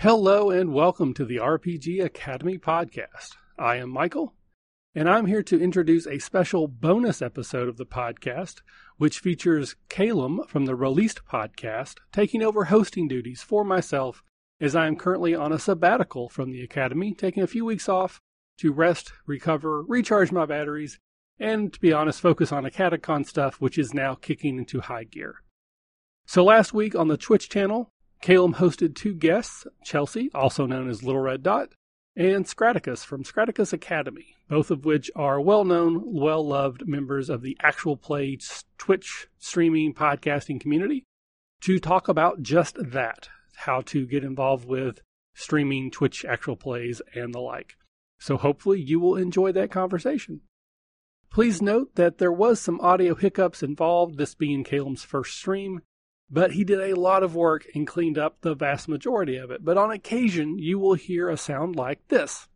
Hello and welcome to the RPG Academy podcast. I am Michael, and I'm here to introduce a special bonus episode of the podcast, which features Kalum from the Rolistes podcast taking over hosting duties for myself, as I am currently on a sabbatical from the Academy, taking a few weeks off to rest, recover, recharge my batteries, and, to be honest, focus on Acadacon stuff, which is now kicking into high gear. So last week on the Twitch channel, Kalum hosted two guests, Chelsea, also known as Little Red Dot, and Scratticus from Scratticus Academy, both of which are well-known, well-loved members of the actual play Twitch streaming podcasting community, to talk about just that, how to get involved with streaming Twitch actual plays and the like. So hopefully you will enjoy that conversation. Please note that there was some audio hiccups involved, this being Kalum's first stream, but he did a lot of work and cleaned up the vast majority of it. But on occasion, you will hear a sound like this.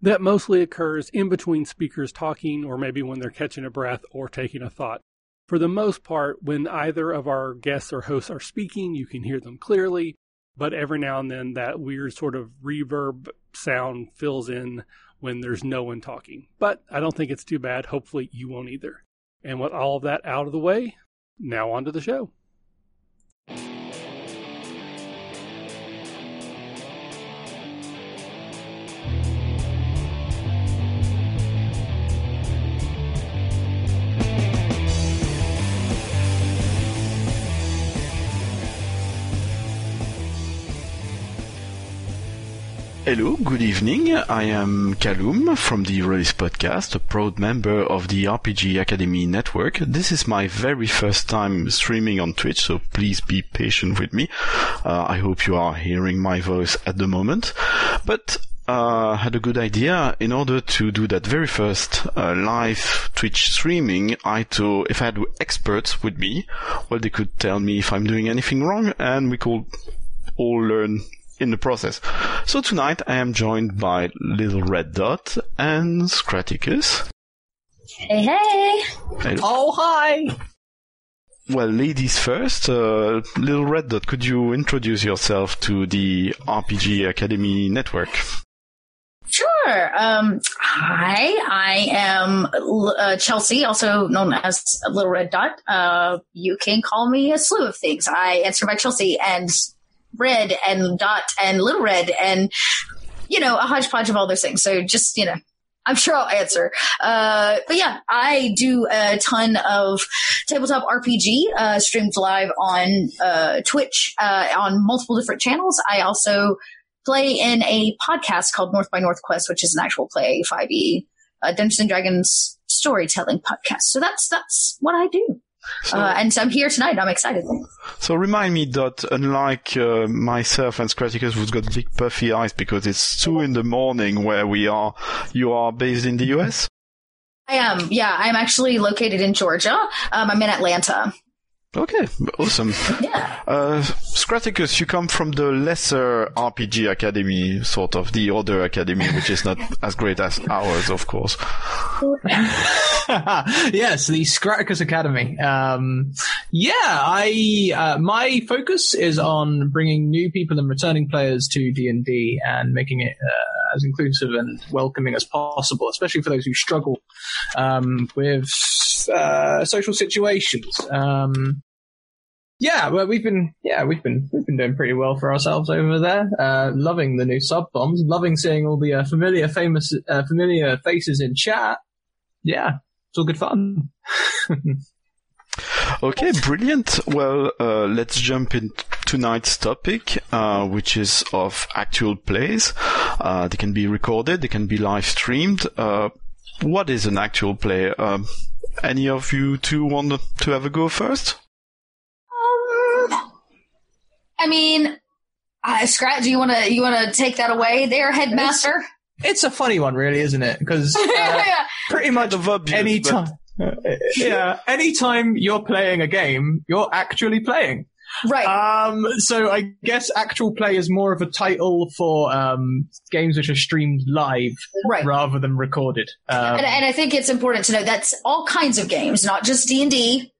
That mostly occurs in between speakers talking, or maybe when they're catching a breath or taking a thought. For the most part, when either of our guests or hosts are speaking, you can hear them clearly. But every now and then, that weird sort of reverb sound fills in when there's no one talking. But I don't think it's too bad. Hopefully, you won't either. And with all of that out of the way, now on to the show. Hello, good evening. I am Kalum from the Rolistes podcast, a proud member of the RPG Academy Network. This is my very first time streaming on Twitch, so please be patient with me. I hope you are hearing my voice at the moment. But had a good idea. In order to do that very first live Twitch streaming, if I had experts with me, well, they could tell me if I'm doing anything wrong, and we could all learn in the process. So tonight I am joined by Little Red Dot and Scratticus. Hey, hey! Hello. Oh, hi! Well, ladies first, Little Red Dot, could you introduce yourself to the RPG Academy Network? Sure. Hi, I am Chelsea, also known as Little Red Dot. You can call me a slew of things. I answer by Chelsea and Red and Dot and Little Red and, you know, a hodgepodge of all those things. So just, you know, I'm sure I'll answer. But yeah, I do a ton of tabletop RPG, streamed live on Twitch on multiple different channels. I also play in a podcast called North by Northwest, which is an actual play 5e Dungeons and Dragons storytelling podcast. So that's what I do. So, and I'm here tonight. I'm excited. So remind me that unlike myself and Scratticus, who's got big puffy eyes because it's 2 a.m. where we are, you are based in the US? I am. Yeah, I'm actually located in Georgia. I'm in Atlanta. Okay, awesome. Yeah. Scratticus, you come from the lesser RPG Academy, sort of, the other academy, which is not as great as ours, of course. Yes, the Scratticus Academy. My focus is on bringing new people and returning players to D&D and making it as inclusive and welcoming as possible, especially for those who struggle with social situations. Well, we've been doing pretty well for ourselves over there. Loving the new sub bombs, loving seeing all the familiar faces in chat. Yeah, it's all good fun. Okay, brilliant. Well, let's jump into tonight's topic, which is of actual plays. They can be recorded, they can be live streamed. What is an actual play? Any of you two want to have a go first? I mean, Scrat, do you want to take that away there, Headmaster? It's a funny one, really, isn't it? Because pretty much any time, anytime you're playing a game, you're actually playing. Right. So I guess actual play is more of a title for games which are streamed live, right, rather than recorded. And I think it's important to know that's all kinds of games, not just D&D.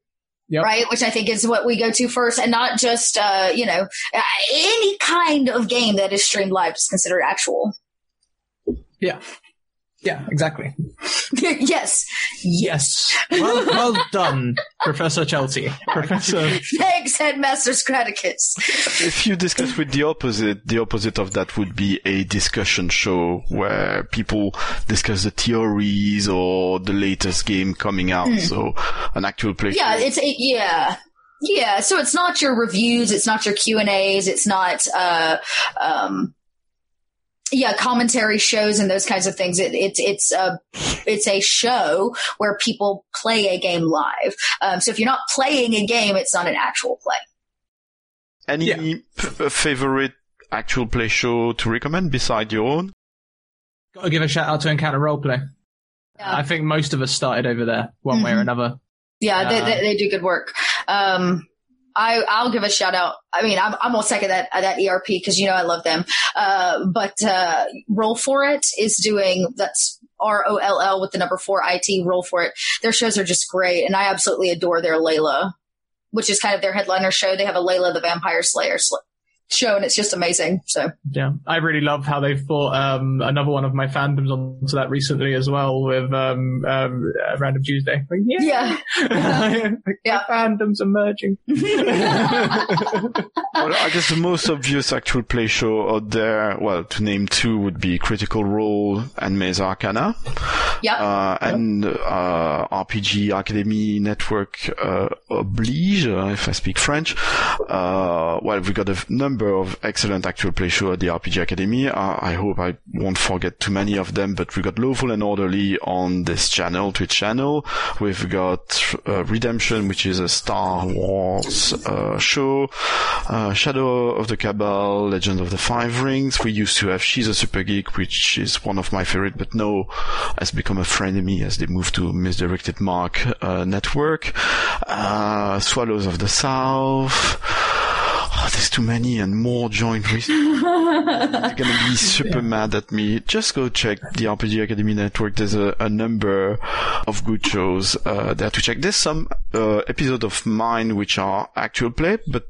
Yep. Right, which I think is what we go to first, and not just any kind of game that is streamed live is considered actual. Yeah. Yeah, exactly. Yes. Yes. Well done, Professor Chelsea. Professor. Thanks, Headmaster Scratticus. If you discuss with the opposite of that would be a discussion show where people discuss the theories or the latest game coming out. Mm. So an actual play. Yeah, it's a, yeah. Yeah, so it's not your reviews, it's not your Q&As, it's not commentary shows and those kinds of things. It's a show where people play a game live. So if you're not playing a game, it's not an actual play. Any favorite actual play show to recommend beside your own? Gotta give a shout out to Encounter Roleplay. I think most of us started over there one way or another. Yeah, they do good work. I'll give a shout out. I mean, I'm going to second that ERP because, I love them. But Roll for It is doing, that's ROLL with the number 4 IT, Roll for It. Their shows are just great. And I absolutely adore their Layla, which is kind of their headliner show. They have a Layla the Vampire Slayer show, and it's just amazing. So yeah, I really love how they've brought another one of my fandoms onto that recently as well with Random Tuesday. Like, fandoms are merging. Well, I guess the most obvious actual play show out there, well, to name two, would be Critical Role and Maze Arcana. And RPG Academy Network oblige, if I speak French. We've got a number of excellent actual play shows at the RPG Academy. I hope I won't forget too many of them, but we've got Lawful and Orderly on this channel, Twitch channel. We've got Redemption, which is a Star Wars show. Shadow of the Cabal, Legend of the Five Rings. We used to have She's a Super Geek, which is one of my favorite, but now has become a frenemy as they moved to Misdirected Mark Network. Swallows of the South. Oh, there's too many and more joint recently. You're going to be super mad at me. Just go check the RPG Academy Network. There's a number of good shows there to check. There's some episodes of mine which are actual play, but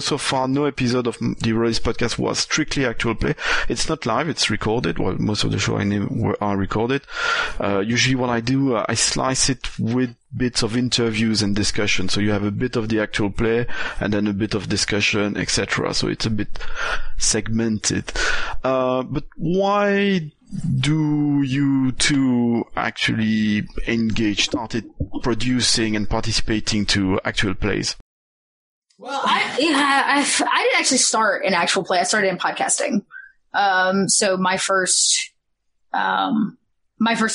so far no episode of the Rolistes podcast was strictly actual play. It's not live, it's recorded. Well, most of the show I name are recorded. Usually what I do, I slice it with bits of interviews and discussion. So you have a bit of the actual play and then a bit of discussion, etc. So it's a bit segmented. But why do you two actually started producing and participating to actual plays? Well, I didn't actually start in actual play. I started in podcasting. So my first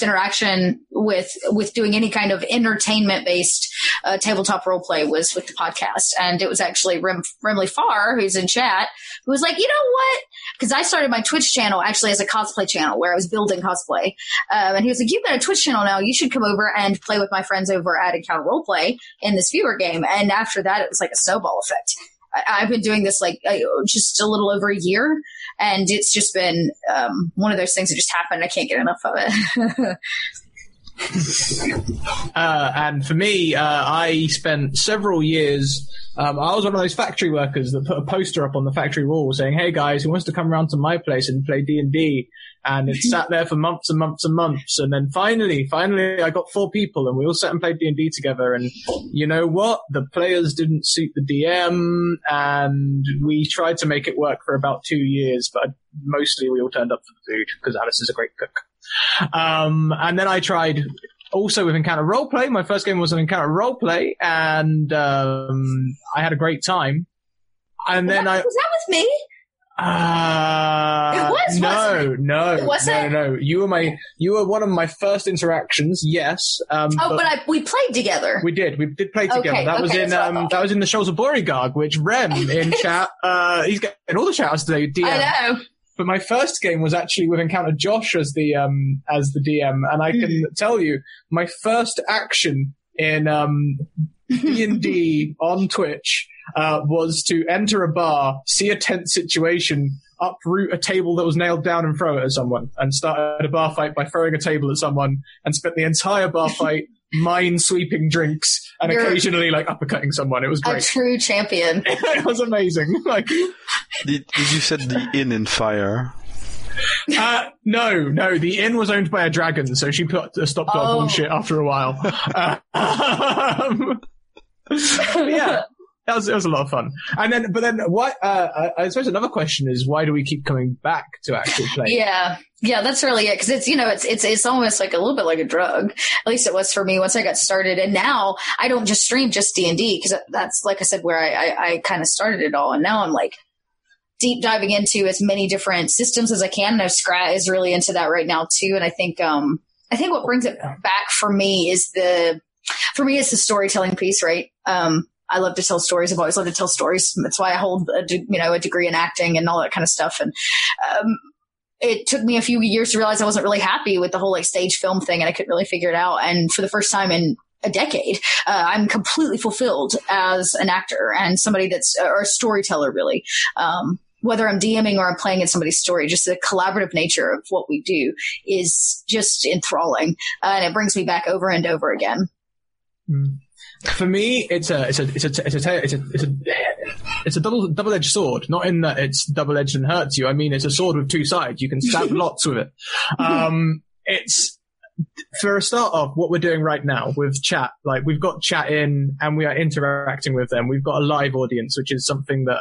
interaction with doing any kind of entertainment-based tabletop role play was with the podcast. And it was actually Rimli Farr, who's in chat, who was like, you know what? Because I started my Twitch channel actually as a cosplay channel where I was building cosplay. And he was like, you've got a Twitch channel now. You should come over and play with my friends over at Encounter Roleplay in this viewer game. And after that, it was like a snowball effect. I've been doing this like just a little over a year, and it's just been one of those things that just happened. I can't get enough of it. And for me, I spent several years. I was one of those factory workers that put a poster up on the factory wall saying, "Hey guys, who wants to come around to my place and play D&D?" And it sat there for months and months and months. And then finally, I got 4 people and we all sat and played D&D together. And you know what? The players didn't suit the DM and we tried to make it work for about 2 years, but mostly we all turned up for the food because Alice is a great cook. And then I tried also with Encounter Roleplay. My first game was an Encounter Roleplay and I had a great time. And then was that with me? It was no. You were one of my first interactions. Yes. But we played together. We did play together. Okay, that was in the Shoals of Beauregard, which Rem in chat. He's getting all the shout outs today. DM. I know. But my first game was actually with Encounter Josh as the DM, and I can tell you my first action in D&D on Twitch. Was to enter a bar, see a tense situation, uproot a table that was nailed down and throw it at someone, and start a bar fight by throwing a table at someone, and spent the entire bar fight mine sweeping drinks and occasionally like uppercutting someone. It was great. A true champion. It was amazing. Like, did you set the inn in fire? No, the inn was owned by a dragon, so she put a stop to our bullshit after a while. Yeah. That was a lot of fun. And then, but then what, I suppose another question is, why do we keep coming back to actual play? Yeah, that's really it. Cause it's, you know, it's almost like a little bit like a drug. At least it was for me once I got started. And now I don't just stream just D&D, cause that's, like I said, where I kind of started it all. And now I'm like deep diving into as many different systems as I can. And Scrat is really into that right now too. And I think what brings it back for me is it's the storytelling piece, right? I love to tell stories. I've always loved to tell stories. That's why I hold a degree in acting and all that kind of stuff. And it took me a few years to realize I wasn't really happy with the whole like stage film thing, and I couldn't really figure it out. And for the first time in a decade, I'm completely fulfilled as an actor and somebody or a storyteller, really. Whether I'm DMing or I'm playing in somebody's story, just the collaborative nature of what we do is just enthralling, and it brings me back over and over again. Mm. For me, it's a double-edged sword. Not in that it's double-edged and hurts you. I mean, it's a sword with two sides. You can stab lots with it. It's, for a start off, what we're doing right now with chat. Like, we've got chat in, and we are interacting with them. We've got a live audience, which is something that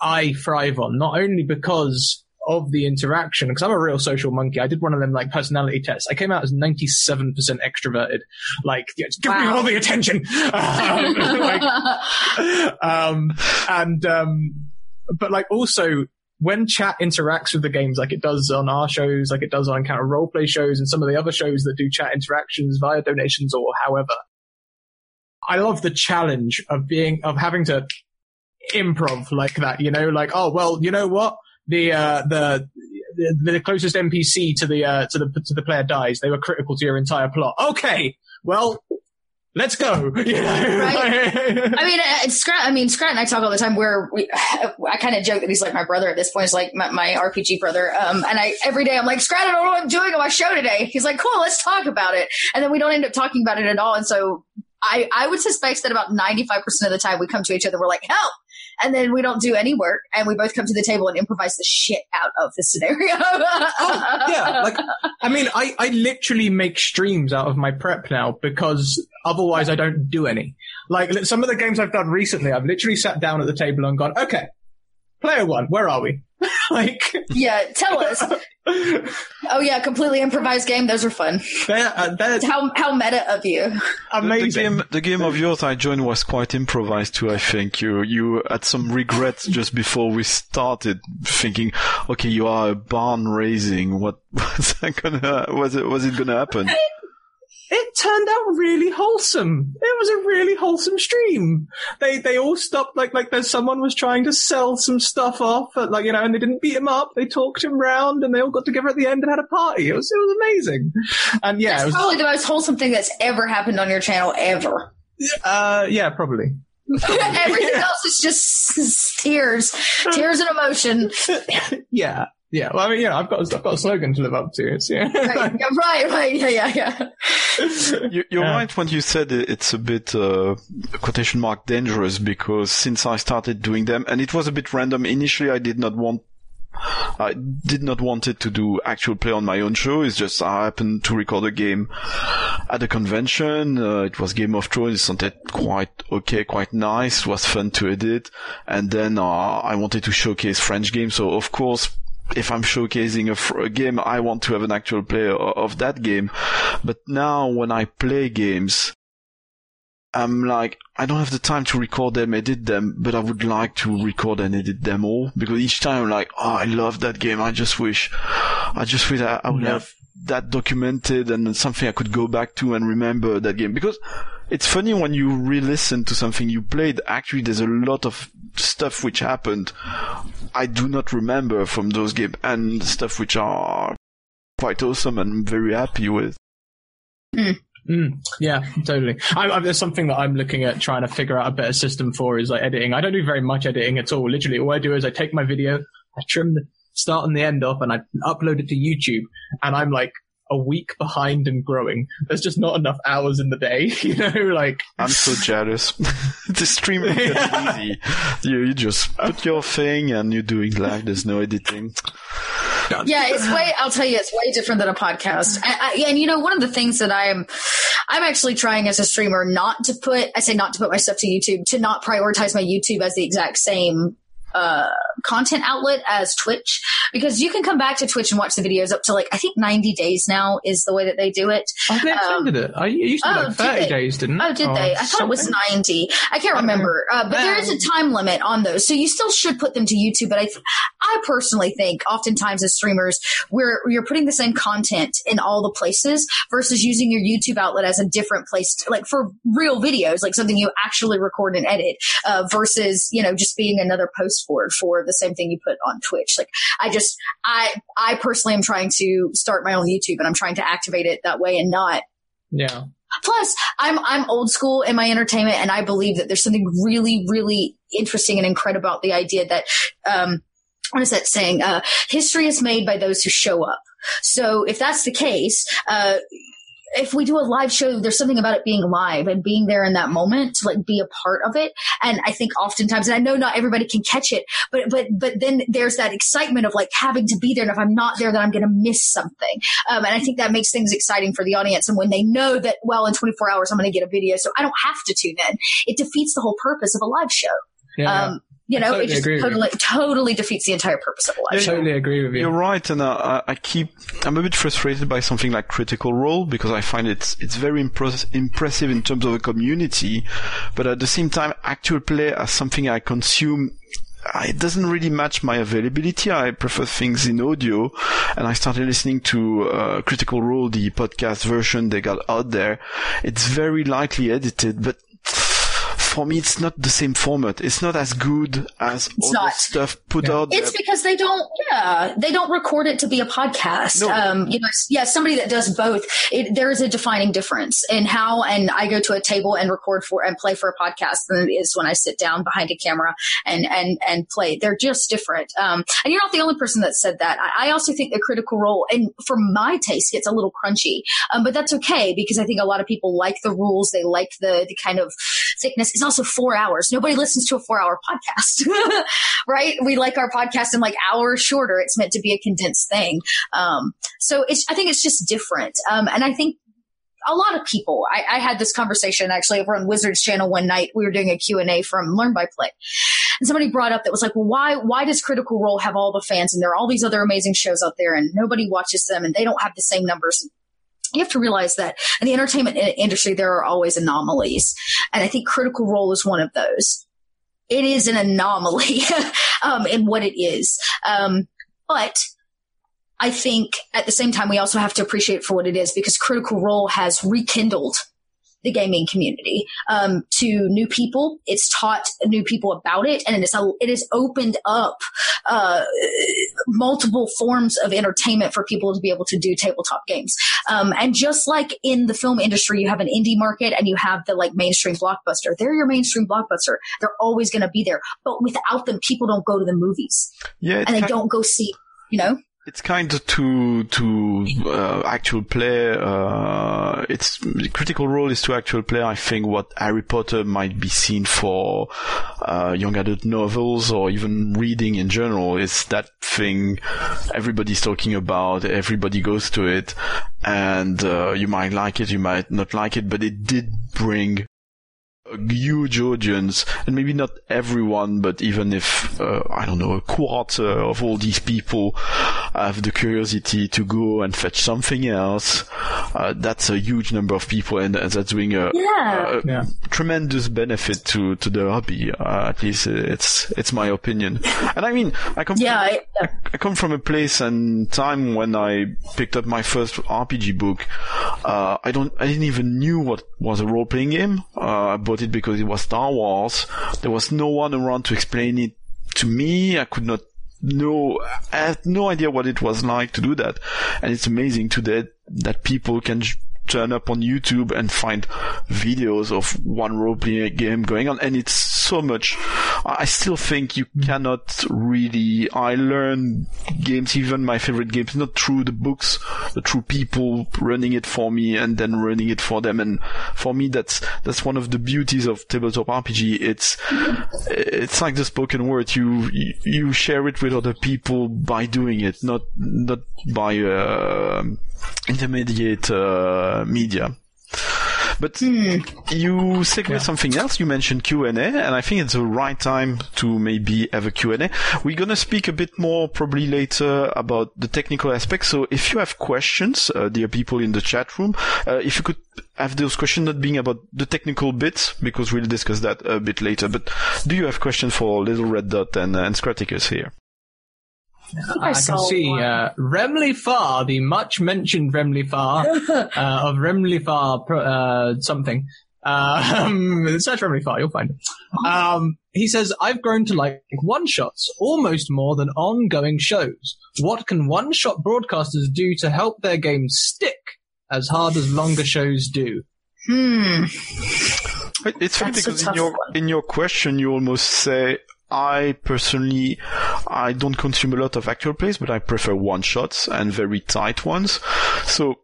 I thrive on. Not only because of the interaction, because I'm a real social monkey. I did one of them like personality tests. I came out as 97% extroverted. Like, give me all the attention. But like also when chat interacts with the games, like it does on our shows, like it does on Encounter Roleplay shows and some of the other shows that do chat interactions via donations or however, I love the challenge of having to improv like that, you know, like, oh, well, you know what? The closest NPC to the player dies. They were critical to your entire plot. Okay, well, let's go. You know? Right. Scrat and I talk all the time. I kind of joke that he's like my brother at this point. He's like my RPG brother. And every day I'm like, Scrat, I don't know what I'm doing on my show today. He's like, cool, let's talk about it. And then we don't end up talking about it at all. And so I would suspect that about 95% of the time we come to each other, we're like, help. And then we don't do any work, and we both come to the table and improvise the shit out of the scenario. Oh, yeah. Like, I mean, I literally make streams out of my prep now because otherwise I don't do any. Like, some of the games I've done recently, I've literally sat down at the table and gone, okay, player one, where are we? Like, yeah, tell us. Oh yeah, completely improvised game. Those are fun. How meta of you! Amazing. The game of yours I joined was quite improvised too. I think you had some regrets just before we started, thinking, okay, you are a barn raising. What was that gonna? Was it gonna happen? It turned out really wholesome. It was a really wholesome stream. They all stopped, like there's someone was trying to sell some stuff off, at, like, you know, and they didn't beat him up. They talked him round, and they all got together at the end and had a party. It was amazing. And yeah, that's probably the most wholesome thing that's ever happened on your channel ever. Yeah, probably. Everything else is just tears and emotion. Yeah. Yeah, well, I mean, yeah, I've got a slogan to live up to. It's, yeah. Right, yeah. You're right when you said it's a bit quotation mark dangerous, because since I started doing them, and it was a bit random initially, I did not want it to do actual play on my own show. It's just I happened to record a game at a convention. It was Game of Thrones. It sounded quite okay, quite nice. It was fun to edit, and then I wanted to showcase French games, so of course, if I'm showcasing a game, I want to have an actual player of that game. But now when I play games, I'm like, I don't have the time to record them, edit them, but I would like to record and edit them all, because each time I'm like, oh, I love that game. I just wish I would have that documented and something I could go back to and remember that game. Because it's funny when you re-listen to something you played, actually there's a lot of stuff which happened I do not remember from those games, and stuff which are quite awesome and I'm very happy with. Yeah, totally. There's something that I'm looking at trying to figure out a better system for, is like editing. I don't do very much editing at all. Literally, all I do is I take my video, I trim the start and the end off, and I upload it to YouTube, and I'm like, a week behind and growing. There's just not enough hours in the day, you know, like... I'm so jealous. The stream is easy. You just put your thing and you're doing live. There's no editing. Yeah, it's way, I'll tell you, it's way different than a podcast. And you know, one of the things that I'm actually trying as a streamer not to put my stuff to YouTube, to not prioritize my YouTube as the exact same content outlet as Twitch, because you can come back to Twitch and watch the videos up to like I think 90 days now is the way that they do it. Oh, they extended it. I used to like 30 days, didn't it? Oh, did they? I thought something. It was 90. I can't remember. But there is a time limit on those, so you still should put them to YouTube. But I personally think oftentimes as streamers, you're putting the same content in all the places versus using your YouTube outlet as a different place, like for real videos, like something you actually record and edit, versus just being another post for the same thing you put on Twitch. Like I personally am trying to start my own YouTube and I'm trying to activate it that way and not. Yeah. Plus I'm old school in my entertainment and I believe that there's something really, really interesting and incredible about the idea that, what is that saying? History is made by those who show up. So if that's the case, if we do a live show, there's something about it being live and being there in that moment to like be a part of it. And I think oftentimes, and I know not everybody can catch it, but then there's that excitement of like having to be there. And if I'm not there, then I'm going to miss something. And I think that makes things exciting for the audience. And when they know that, well, in 24 hours, I'm going to get a video, so I don't have to tune in. It defeats the whole purpose of a live show. Yeah. Totally it just totally defeats the entire purpose of life. I totally agree with you. You're right, and I'm a bit frustrated by something like Critical Role, because I find it's very impressive in terms of a community, but at the same time, actual play as something I consume, it doesn't really match my availability. I prefer things in audio, and I started listening to Critical Role, the podcast version they got out there. It's very lightly edited, but for me, it's not the same format. It's not as good as other stuff put out there. It's because they don't record it to be a podcast. No. Somebody that does both, there is a defining difference in how. And I go to a table and record for and play for a podcast than it is when I sit down behind a camera and play. They're just different. And you're not the only person that said that. I also think the Critical Role, and for my taste, gets a little crunchy, but that's okay because I think a lot of people like the rules. They like the kind of thickness. It's also 4 hours. Nobody listens to a 4-hour podcast, right? We like our podcast in like hours shorter. It's meant to be a condensed thing. I think it's just different. And I think a lot of people, I had this conversation actually over on Wizards channel one night. We were doing a Q&A from Learn by Play. And somebody brought up that was like, well, why does Critical Role have all the fans and there are all these other amazing shows out there and nobody watches them and they don't have the same numbers? You have to realize that in the entertainment industry, there are always anomalies. And I think Critical Role is one of those. It is an anomaly in what it is. But I think at the same time, we also have to appreciate it for what it is, because Critical Role has rekindled the gaming community to new people. It's taught new people about it, and it has opened up multiple forms of entertainment for people to be able to do tabletop games. And just like in the film industry, you have an indie market and you have the like mainstream blockbuster. They're your mainstream blockbuster. They're always going to be there, but without them, people don't go to the movies. Yeah, and they don't go see. It's kind of to actual play. It's Critical Role is to actual play, I think, what Harry Potter might be seen for young adult novels or even reading in general. It's that thing everybody's talking about. Everybody goes to it, and you might like it, you might not like it, but it did bring a huge audience, and maybe not everyone, but even if a quarter of all these people have the curiosity to go and fetch something else, that's a huge number of people, and that's doing a tremendous benefit to the hobby. At least it's my opinion. And I mean, I come from a place and time when I picked up my first RPG book. I didn't even knew what was a role playing game. I bought it because it was Star Wars. There was no one around to explain it to me. I had no idea what it was like to do that. And it's amazing today that people can turn up on YouTube and find videos of one role-playing game going on, and it's so much. I still think you cannot really... I learn games, even my favorite games, not through the books, but through people running it for me and then running it for them. And for me, that's one of the beauties of tabletop RPG. It's like the spoken word. You share it with other people by doing it, not by intermediate media. But you segue something else. You mentioned Q&A, and I think it's the right time to maybe have a Q&A. We're going to speak a bit more probably later about the technical aspects. So if you have questions, dear people in the chat room, if you could have those questions not being about the technical bits, because we'll discuss that a bit later. But do you have questions for Little Red Dot and Scratticus here? I can see Rimli Farr, the much-mentioned Rimli Farr of Rimli Farr something. Search Rimli Farr, you'll find it. He says, I've grown to like one-shots almost more than ongoing shows. What can one-shot broadcasters do to help their games stick as hard as longer shows do? It's funny because in your question you almost say... I don't consume a lot of actual plays, but I prefer one-shots and very tight ones. So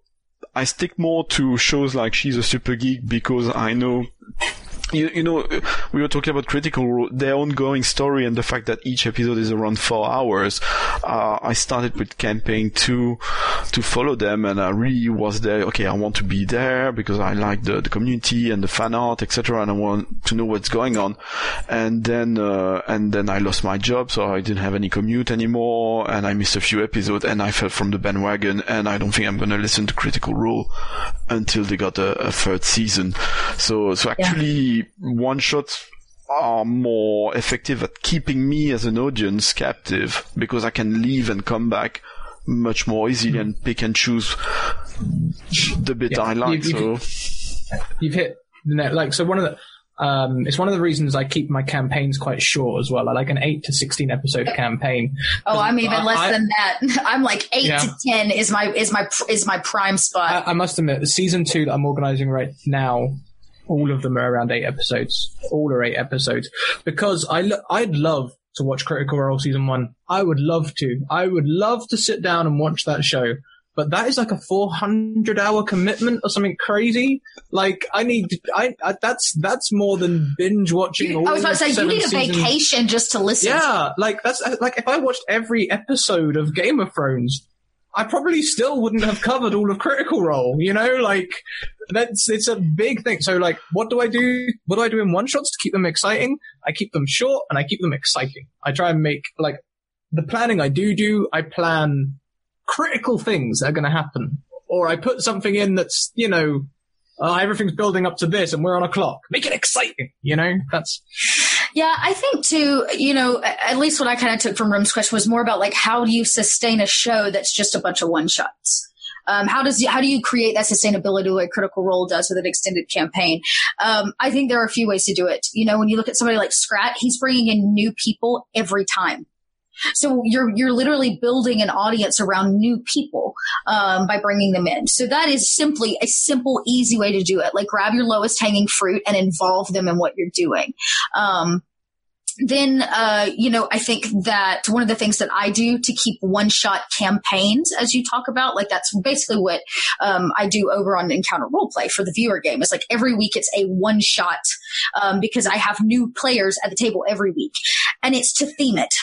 I stick more to shows like She's a Super Geek because I know... You know, we were talking about Critical Role, their ongoing story and the fact that each episode is around 4 hours. I started with campaign 2 to follow them, and I really was there. Okay, I want to be there because I like the community and the fan art, etc., and I want to know what's going on. And then I lost my job, so I didn't have any commute anymore, and I missed a few episodes, and I fell from the bandwagon, and I don't think I'm going to listen to Critical Role until they got a third season. So actually... Yeah. One-shots are more effective at keeping me as an audience captive because I can leave and come back much more easily and pick and choose the bit I like. You've hit the net. Like, so one of the, it's one of the reasons I keep my campaigns quite short as well. I like an 8 to 16 episode campaign. Oh, I'm even less than that. I'm like 8 to 10 is my prime spot. I must admit, the season 2 that I'm organizing right now, all of them are around 8 episodes. All are 8 episodes. Because I'd love to watch Critical Role Season 1. I would love to. I would love to sit down and watch that show. But that is like a 400-hour commitment or something crazy. Like, that's more than binge watching all the... I was about to say, you need a vacation just to listen. Yeah, like, that's like if I watched every episode of Game of Thrones, I probably still wouldn't have covered all of Critical Role, you know, like it's a big thing. So like, what do I do? What do I do in one shots to keep them exciting? I keep them short and I keep them exciting. I try and make like the planning I do. I plan critical things that are going to happen, or I put something in that's, you know, everything's building up to this and we're on a clock. Make it exciting, you know, that's... Yeah, I think too, you know, at least what I kind of took from Rim's question was more about like, how do you sustain a show that's just a bunch of one-shots? How do you create that sustainability like Critical Role does with an extended campaign? I think there are a few ways to do it. You know, when you look at somebody like Scrat, he's bringing in new people every time. So you're literally building an audience around new people by bringing them in. So that is simply a simple, easy way to do it. Like, grab your lowest hanging fruit and involve them in what you're doing. Then, you know, I think that one of the things that I do to keep one-shot campaigns, as you talk about, like that's basically what I do over on Encounter Roleplay for the viewer game. It's like every week it's a one-shot because I have new players at the table every week. And it's to theme it.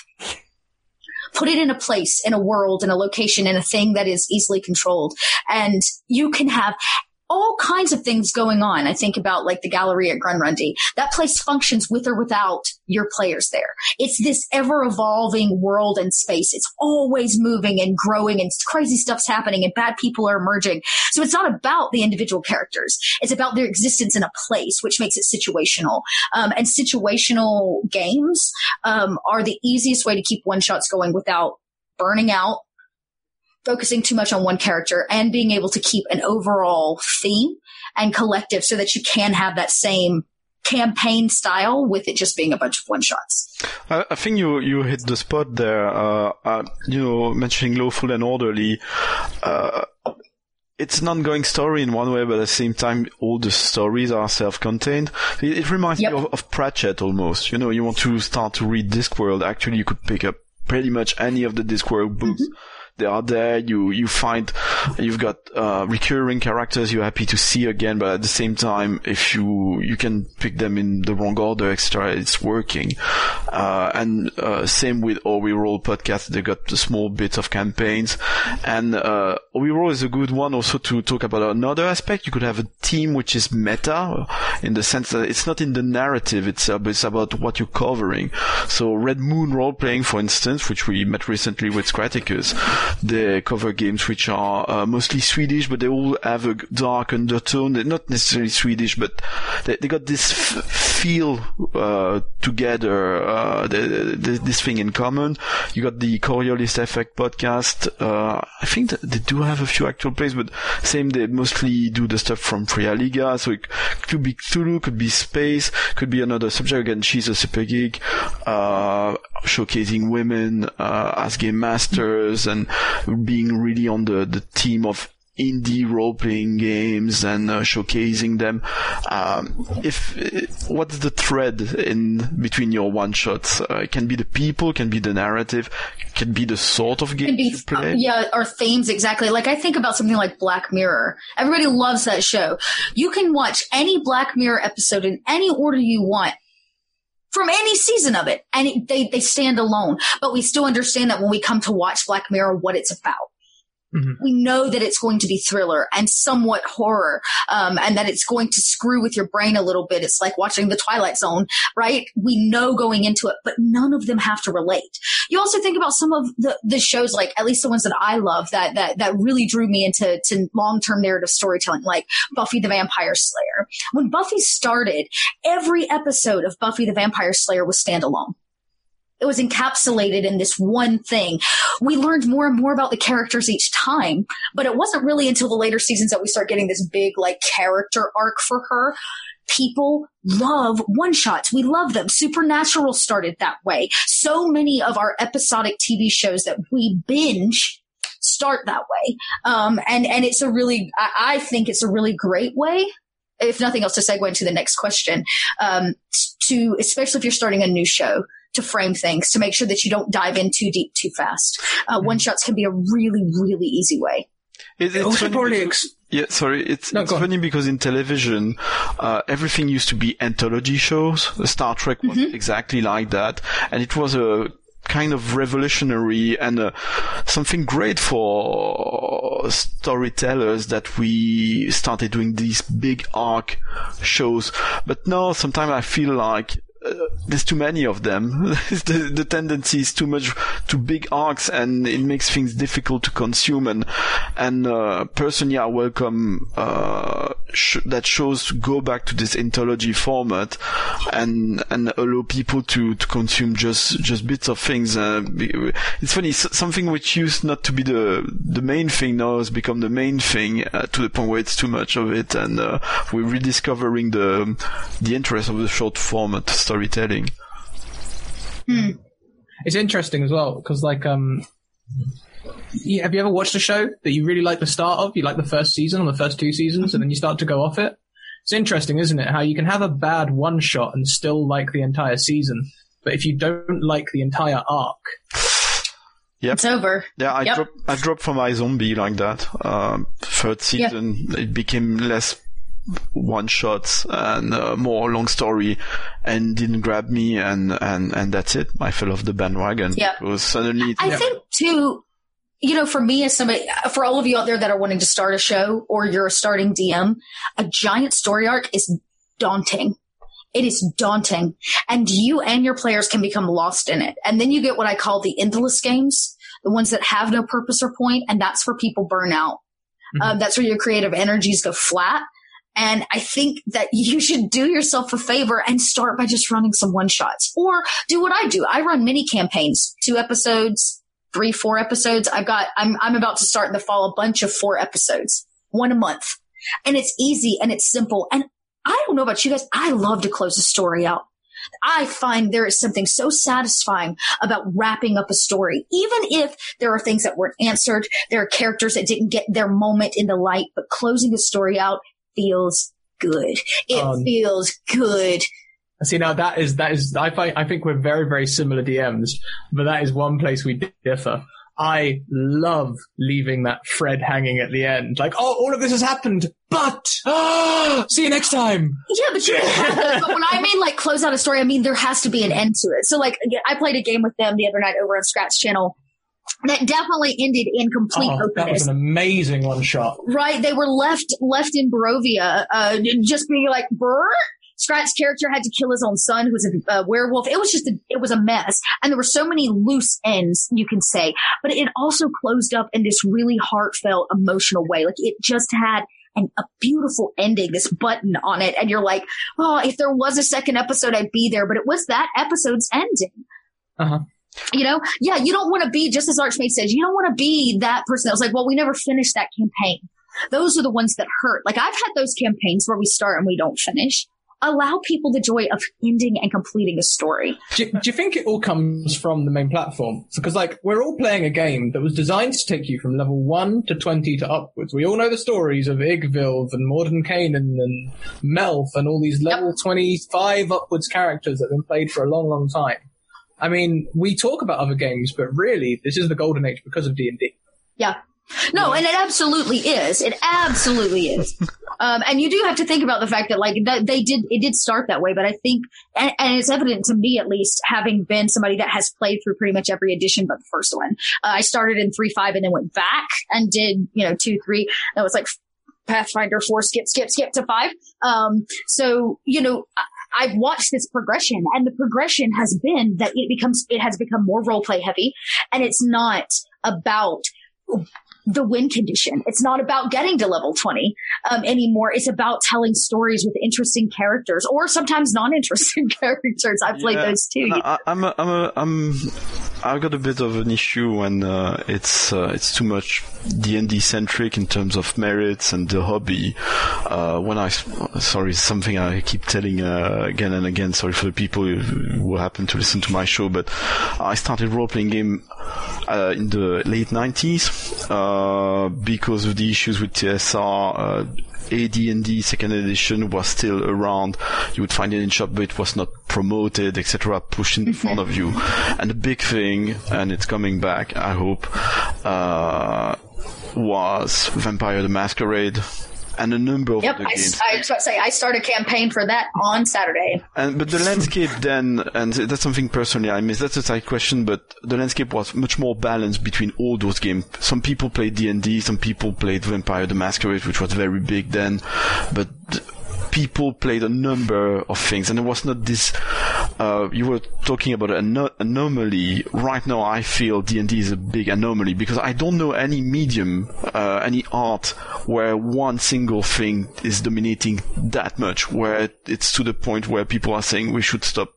Put it in a place, in a world, in a location, in a thing that is easily controlled. And you can have all kinds of things going on. I think about like the gallery at Grunrundy. That place functions with or without your players there. It's this ever-evolving world and space. It's always moving and growing, and crazy stuff's happening and bad people are emerging. So it's not about the individual characters. It's about their existence in a place, which makes it situational. And situational games are the easiest way to keep one-shots going without burning out, focusing too much on one character, and being able to keep an overall theme and collective so that you can have that same campaign style with it just being a bunch of one-shots. I think you hit the spot there, mentioning Lawful and Orderly. it's an ongoing story in one way, but at the same time, all the stories are self-contained. It reminds me of Pratchett almost. You know, you want to start to read Discworld. Actually, you could pick up pretty much any of the Discworld books. They are there. You find you've got recurring characters you're happy to see again, but at the same time, if you can pick them in the wrong order, etc., it's working. And same with All We Roll podcast. They got a small bit of campaigns, and All We Roll is a good one also to talk about another aspect. You could have a team which is meta in the sense that it's not in the narrative; it's about what you're covering. So Red Moon role playing, for instance, which we met recently with Scratticus. They cover games which are mostly Swedish, but they all have a dark undertone. They're not necessarily Swedish, but they got this feel together, this thing in common. You got the Coriolis Effect podcast. I think that they do have a few actual plays, but same, they mostly do the stuff from Frealiga. So it could be Cthulhu, could be space, could be another subject. Again, She's a Super Geek, showcasing women as game masters and being really on the team of indie role-playing games and showcasing them. What's the thread in between your one-shots? It can be the people, can be the narrative, can be the sort of game you play. Yeah, or themes, exactly. Like, I think about something like Black Mirror. Everybody loves that show. You can watch any Black Mirror episode in any order you want, from any season of it, and they stand alone. But we still understand that when we come to watch Black Mirror, what it's about. Mm-hmm. We know that it's going to be thriller and somewhat horror, and that it's going to screw with your brain a little bit. It's like watching The Twilight Zone, right? We know going into it, but none of them have to relate. You also think about some of the shows, like at least the ones that I love that really drew me into long-term narrative storytelling, like Buffy the Vampire Slayer. When Buffy started, every episode of Buffy the Vampire Slayer was standalone. It was encapsulated in this one thing. We learned more and more about the characters each time, but it wasn't really until the later seasons that we start getting this big, like, character arc for her. People love one-shots. We love them. Supernatural started that way. So many of our episodic TV shows that we binge start that way. And it's a really, I think it's a really great way, if nothing else, to segue into the next question, to, especially if you're starting a new show, to frame things, to make sure that you don't dive in too deep too fast. One-shots can be a really, really easy way. It's funny funny because in television, everything used to be anthology shows. Star Trek was exactly like that. And it was a kind of revolutionary and something great for storytellers that we started doing these big arc shows. But now sometimes I feel like there's too many of them. The tendency is too much, too big arcs, and it makes things difficult to consume. And personally, I welcome that shows to go back to this anthology format and allow people to consume just bits of things. It's funny, something which used not to be the main thing now has become the main thing to the point where it's too much of it, and we're rediscovering the interest of the short format storytelling. It's interesting as well because, like, have you ever watched a show that you really like the start of, you like the first season or the first two seasons, and then you start to go off it? It's interesting, isn't it, how you can have a bad one shot and still like the entire season, but if you don't like the entire arc, it's over. Yeah, I dropped from iZombie like that. Third season, it became less one shots and more long story, and didn't grab me, and that's it. I fell off the bandwagon. Yeah, it was suddenly. I think too, you know, for me as somebody, for all of you out there that are wanting to start a show, or you're a starting DM, a giant story arc is daunting. It is daunting, and you and your players can become lost in it, and then you get what I call the endless games, the ones that have no purpose or point, and that's where people burn out. That's where your creative energies go flat. And I think that you should do yourself a favor and start by just running some one-shots, or do what I do. I run mini campaigns, 2 episodes, 3, 4 episodes. I'm about to start in the fall a bunch of 4 episodes, 1 a month. And it's easy and it's simple. And I don't know about you guys, I love to close a story out. I find there is something so satisfying about wrapping up a story, even if there are things that weren't answered, there are characters that didn't get their moment in the light, but closing a story out feels good. It feels good. See, now that is, I think we're very, very similar DMs, but that is one place we differ. I love leaving that thread hanging at the end. Like, oh, all of this has happened, but see you next time. Yeah, but, but when I mean, like, close out a story, I mean, there has to be an end to it. So, like, I played a game with them the other night over on Scratch Channel that definitely ended in complete openness. That was an amazing one shot. Right. They were left in Barovia, just being like, brr. Scrat's character had to kill his own son, who was a werewolf. It was just it was a mess. And there were so many loose ends, you can say. But it also closed up in this really heartfelt, emotional way. Like, it just had a beautiful ending, this button on it. And you're like, oh, if there was a second episode, I'd be there. But it was that episode's ending. Uh-huh. You know? Yeah, you don't want to be, just as Archmage says, you don't want to be that person that was like, well, we never finished that campaign. Those are the ones that hurt. Like, I've had those campaigns where we start and we don't finish. Allow people the joy of ending and completing a story. Do you think it all comes from the main platform? Because, like, we're all playing a game that was designed to take you from level 1 to 20 to upwards. We all know the stories of Yggdrasil and Mordenkainen and Melf and all these level 25 upwards characters that have been played for a long, long time. I mean, we talk about other games, but really, this is the golden age because of D&D. Yeah. No, and it absolutely is. It absolutely is. And you do have to think about the fact that, like, it did start that way, but I think, and it's evident to me, at least, having been somebody that has played through pretty much every edition but the first one. I started in 3.5 and then went back and did, 2, 3. That was like Pathfinder 4, skip to 5. So, I've watched this progression, and the progression has been that it has become more roleplay heavy, and it's not about the win condition. It's not about getting to level 20 anymore. It's about telling stories with interesting characters, or sometimes non-interesting characters. I played those too. I've got a bit of an issue when it's too much D&D centric in terms of merits and the hobby. Something I keep telling again and again. Sorry for the people who happen to listen to my show, but I started role-playing game in the late 90s. Because of the issues with TSR, AD&D second edition was still around. You would find it in shop, but it was not promoted, etc., pushed in front of you. And the big thing, and it's coming back, I hope, was Vampire the Masquerade. And a number of other games. I was about to say, I start a campaign for that on Saturday. But the landscape then, and that's something personally I miss, that's a side question, but the landscape was much more balanced between all those games. Some people played D&D, some people played Vampire the Masquerade, which was very big then, but people played a number of things, and it was not this, you were talking about an anomaly. Right now I feel D&D is a big anomaly, because I don't know any medium, any art, where one single thing is dominating that much, where it's to the point where people are saying we should stop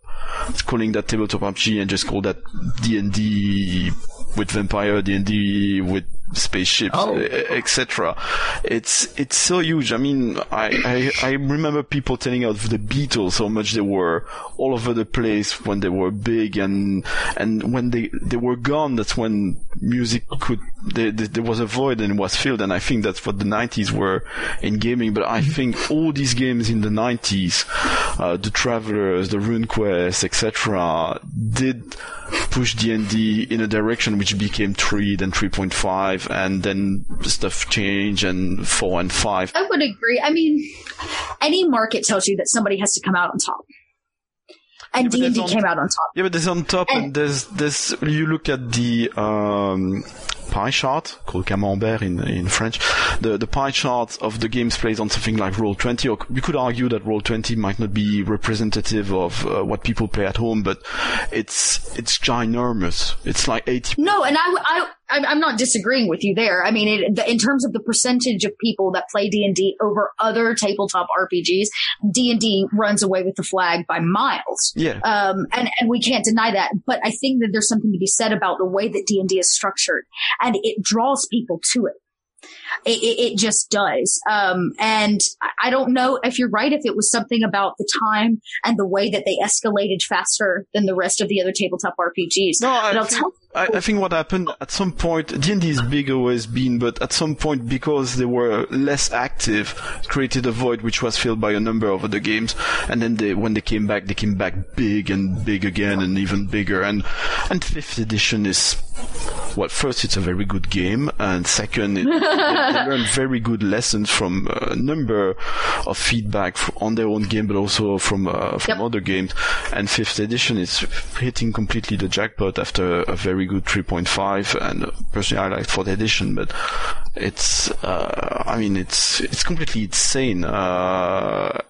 calling that tabletop RPG and just call that D&D with vampire, D&D with spaceships, etc. It's so huge. I mean, I remember people telling out the Beatles how much they were all over the place when they were big, and when they were gone, that's when music there was a void and it was filled, and I think that's what the 90s were in gaming. But I think all these games in the 90s, the Travelers, the RuneQuest, etc., did push D&D in a direction which became 3, then 3.5, and then stuff change, and 4 and 5. I would agree. I mean, any market tells you that somebody has to come out on top. And D&D came out on top. Yeah, but there's on top, and there's you look at the pie chart, called Camembert in French, the pie chart of the games played on something like Roll20, or you could argue that Roll20 might not be representative of what people play at home, but it's ginormous. It's like 80%. No, and I'm not disagreeing with you there. I mean, in terms of the percentage of people that play D&D over other tabletop RPGs, D&D runs away with the flag by miles. Yeah. And we can't deny that. But I think that there's something to be said about the way that D&D is structured, and it draws people to it. It just does. And I don't know if you're right, if it was something about the time and the way that they escalated faster than the rest of the other tabletop RPGs. No, I think what happened at some point, D&D is big always been, but at some point, because they were less active, created a void which was filled by a number of other games. And then when they came back big and big again and even bigger. And 5th edition is... Well, first, it's a very good game, and second, they learn very good lessons from a number of feedback on their own game, but also from other games. And 5th edition is hitting completely the jackpot after a very good 3.5, and personally, I like 4th edition, but it's, it's completely insane. No,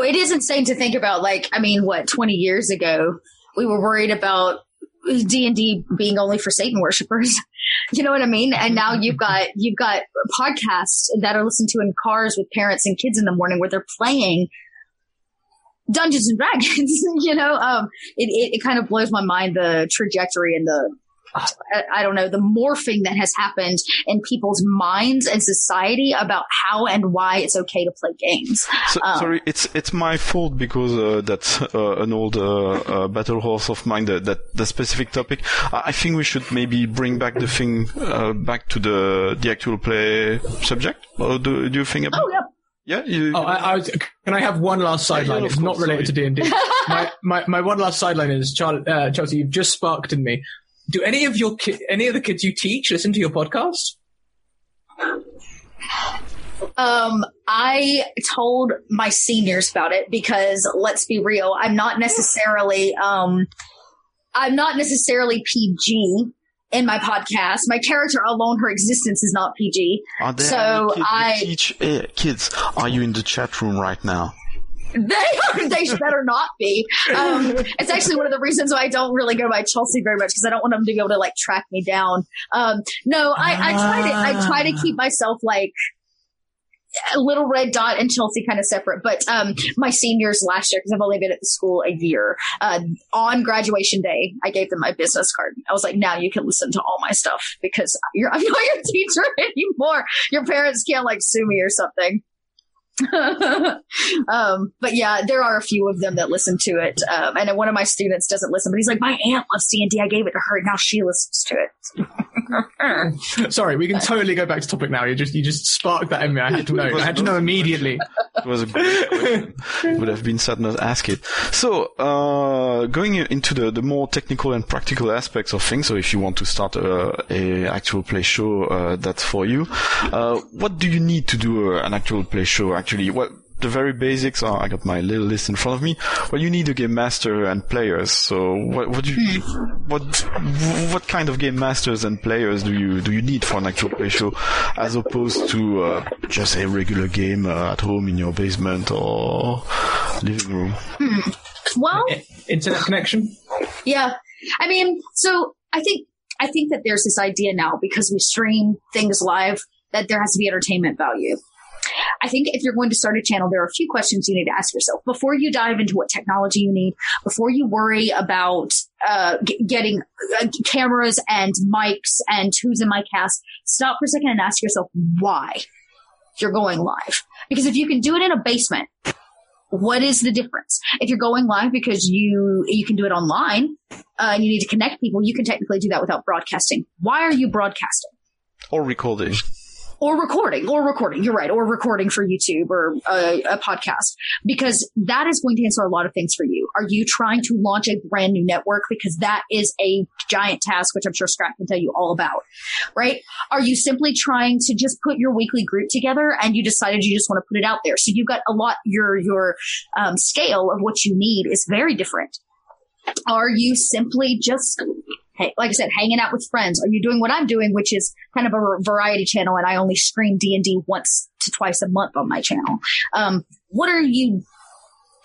it is insane to think about, 20 years ago, we were worried about D&D being only for Satan worshipers. You know what I mean? And now you've got podcasts that are listened to in cars with parents and kids in the morning where they're playing Dungeons and Dragons, you know? It kind of blows my mind, the trajectory and the morphing that has happened in people's minds and society about how and why it's okay to play games. So, sorry, it's my fault because that's an old battle horse of mine, that specific topic. I think we should maybe bring back the thing back to the actual play subject. Or do you think about? Oh, yeah. Yeah. Can I have one last sideline? It's not related to D&D. My one last sideline is Chelsea. You've just sparked in me. Do any of the kids you teach listen to your podcast? I told my seniors about it because, let's be real, I'm not necessarily PG in my podcast. My character alone, her existence, is not PG. Are there any kids you teach? Kids, are you in the chat room right now? They better not be. It's actually one of the reasons why I don't really go by Chelsea very much, because I don't want them to be able to track me down. I try to keep myself Little Red Dot and Chelsea kind of separate, but my seniors last year, because I've only been at the school a year, on graduation day, I gave them my business card. I was like, now you can listen to all my stuff because I'm not your teacher anymore. Your parents can't sue me or something. But yeah, there are a few of them that listen to it. And one of my students doesn't listen, but he's like, my aunt loves D&D. I gave it to her. Now she listens to it. Sorry, we can totally go back to topic now. You just sparked that in me. I had to know immediately. It was a great question. It would have been sad not to ask it. So, going into the more technical and practical aspects of things. So if you want to start a actual play show, that's for you. What do you need to do an actual play show? The very basics are, I got my little list in front of me. Well, you need a game master and players. So what kind of game masters and players do you need for an actual play show, as opposed to just a regular game at home in your basement or living room? Well, internet connection. Yeah, I think that there's this idea now, because we stream things live, that there has to be entertainment value. I think if you're going to start a channel, there are a few questions you need to ask yourself before you dive into what technology you need, before you worry about getting cameras and mics and who's in my cast. Stop for a second and ask yourself why you're going live. Because if you can do it in a basement, what is the difference? If you're going live because you can do it online and you need to connect people, you can technically do that without broadcasting. Why are you broadcasting? Or recording. Or recording. You're right. Or recording for YouTube or a podcast, because that is going to answer a lot of things for you. Are you trying to launch a brand new network? Because that is a giant task, which I'm sure Scott can tell you all about, right? Are you simply trying to just put your weekly group together and you decided you just want to put it out there? So you've got a lot, your scale of what you need is very different. Are you simply just... Hey, like I said, hanging out with friends? Are you doing what I'm doing, which is kind of a variety channel, and I only stream D&D once to twice a month on my channel? What are you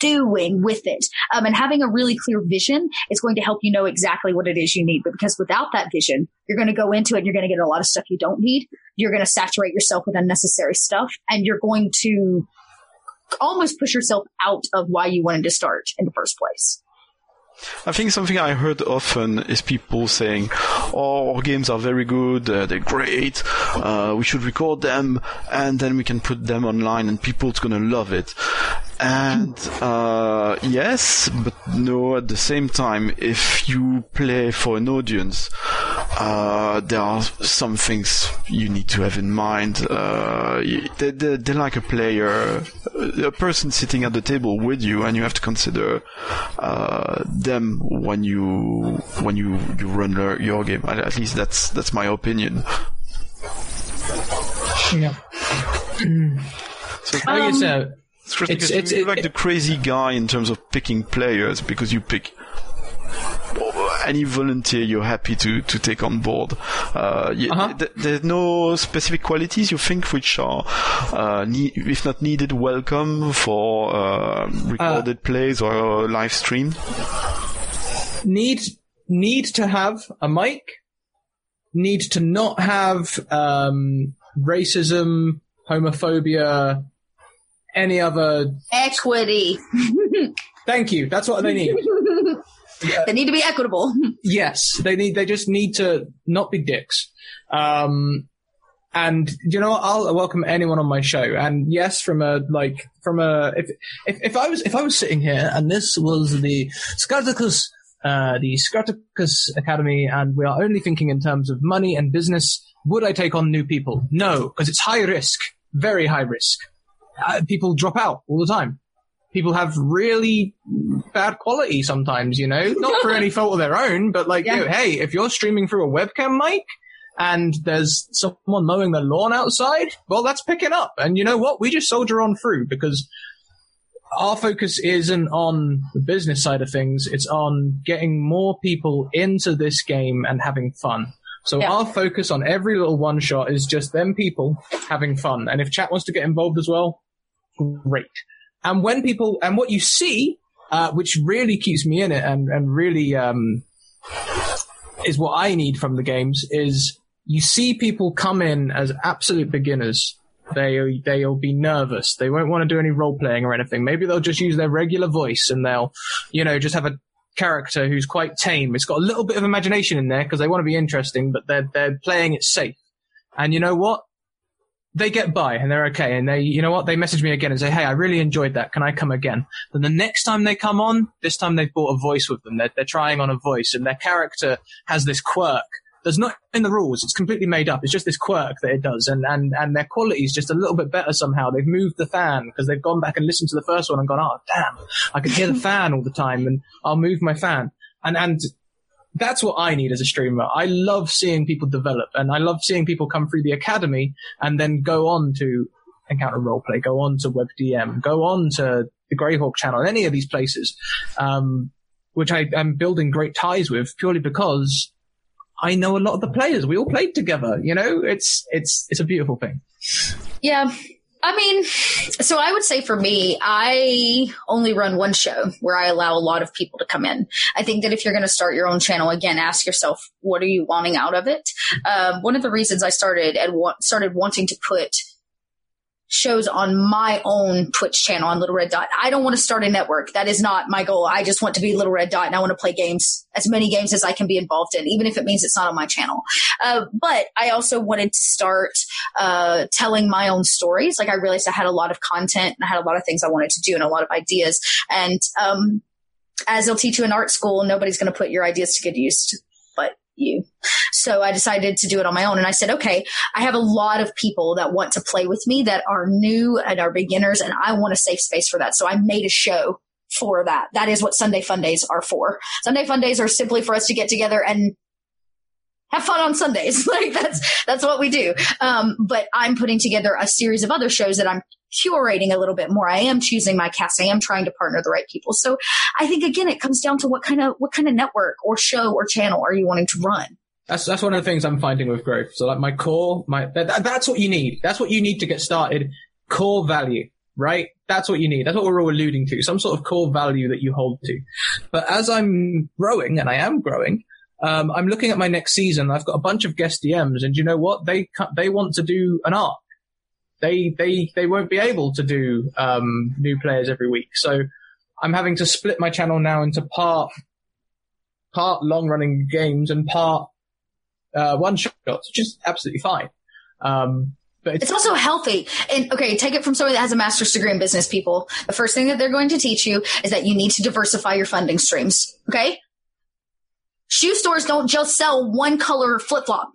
doing with it? And having a really clear vision is going to help you know exactly what it is you need. But because without that vision, you're going to go into it and you're going to get a lot of stuff you don't need. You're going to saturate yourself with unnecessary stuff, and you're going to almost push yourself out of why you wanted to start in the first place. I think something I heard often is people saying, oh, our games are very good, they're great, we should record them, and then we can put them online, and people's gonna love it. And yes, but no, at the same time, if you play for an audience, there are some things you need to have in mind. They're like a player, a person sitting at the table with you, and you have to consider them when you run your game. At least that's my opinion. Yeah. So I guess it's like the crazy guy in terms of picking players, because you pick any volunteer you're happy to take on board. There's no specific qualities you think which are, if not needed, welcome for recorded plays or live stream. Need to have a mic. Need to not have racism, homophobia, any other equity. Thank you. That's what they need. They need to be equitable. Yes, they just need to not be dicks. And you know what? I'll welcome anyone on my show. And yes, if I was sitting here and this was the Scratticus Academy, and we are only thinking in terms of money and business, would I take on new people? No, because it's high risk, very high risk. People drop out all the time. People have really bad quality sometimes, you know, not for any fault of their own, but like, you know, hey, if you're streaming through a webcam mic and there's someone mowing the lawn outside, well, that's picking up. And you know what? We just soldier on through, because our focus isn't on the business side of things. It's on getting more people into this game and having fun. So our focus on every little one shot is just them people having fun. And if chat wants to get involved as well, great. And when people, and what you see, which really keeps me in it and really, is what I need from the games, is you see people come in as absolute beginners. They'll be nervous. They won't want to do any role playing or anything. Maybe they'll just use their regular voice, and they'll, you know, just have a character who's quite tame. It's got a little bit of imagination in there because they want to be interesting, but they're playing it safe. And you know what? They get by and they're okay. And they, you know what? They message me again and say, hey, I really enjoyed that. Can I come again? Then the next time they come on, this time they've brought a voice with them. They're trying on a voice, and their character has this quirk. There's not in the rules. It's completely made up. It's just this quirk that it does. And their quality is just a little bit better somehow. They've moved the fan because they've gone back and listened to the first one and gone, oh, damn, I can hear the fan all the time, and I'll move my fan. And that's what I need as a streamer. I love seeing people develop, and I love seeing people come through the academy and then go on to Encounter Roleplay, go on to WebDM, go on to the Greyhawk channel, any of these places, which I am building great ties with purely because I know a lot of the players. We all played together, you know? It's a beautiful thing. Yeah. I mean, so I would say for me, I only run one show where I allow a lot of people to come in. I think that if you're going to start your own channel, again, ask yourself, what are you wanting out of it? One of the reasons I started wanting to put shows on my own Twitch channel on Little Red Dot. I don't want to start a network. That is not my goal. I just want to be Little Red Dot, and I want to play games, as many games as I can be involved in, even if it means it's not on my channel. But I also wanted to start telling my own stories. Like, I realized I had a lot of content and I had a lot of things I wanted to do and a lot of ideas. And as they'll teach you in art school, nobody's going to put your ideas to good use but you. So I decided to do it on my own, and I said, okay, I have a lot of people that want to play with me that are new and are beginners, and I want a safe space for that. So I made a show for that. That is what Sunday Fun Days are for. Sunday Fun Days are simply for us to get together and have fun on Sundays. Like, that's what we do. But I'm putting together a series of other shows that I'm curating a little bit more. I am choosing my cast. I am trying to partner the right people. So I think, again, it comes down to what kind of network or show or channel are you wanting to run? That's one of the things I'm finding with growth. So like my core, that's what you need. That's what you need to get started. Core value, right? That's what you need. That's what we're all alluding to. Some sort of core value that you hold to. But as I'm growing, and I am growing, I'm looking at my next season. I've got a bunch of guest DMs, and you know what? They want to do an arc. They won't be able to do new players every week. So I'm having to split my channel now into part long running games and part one-shots, which is absolutely fine. But it's also healthy. And okay, take it from somebody that has a master's degree in business, people. The first thing that they're going to teach you is that you need to diversify your funding streams. Okay? Shoe stores don't just sell one color flip-flop.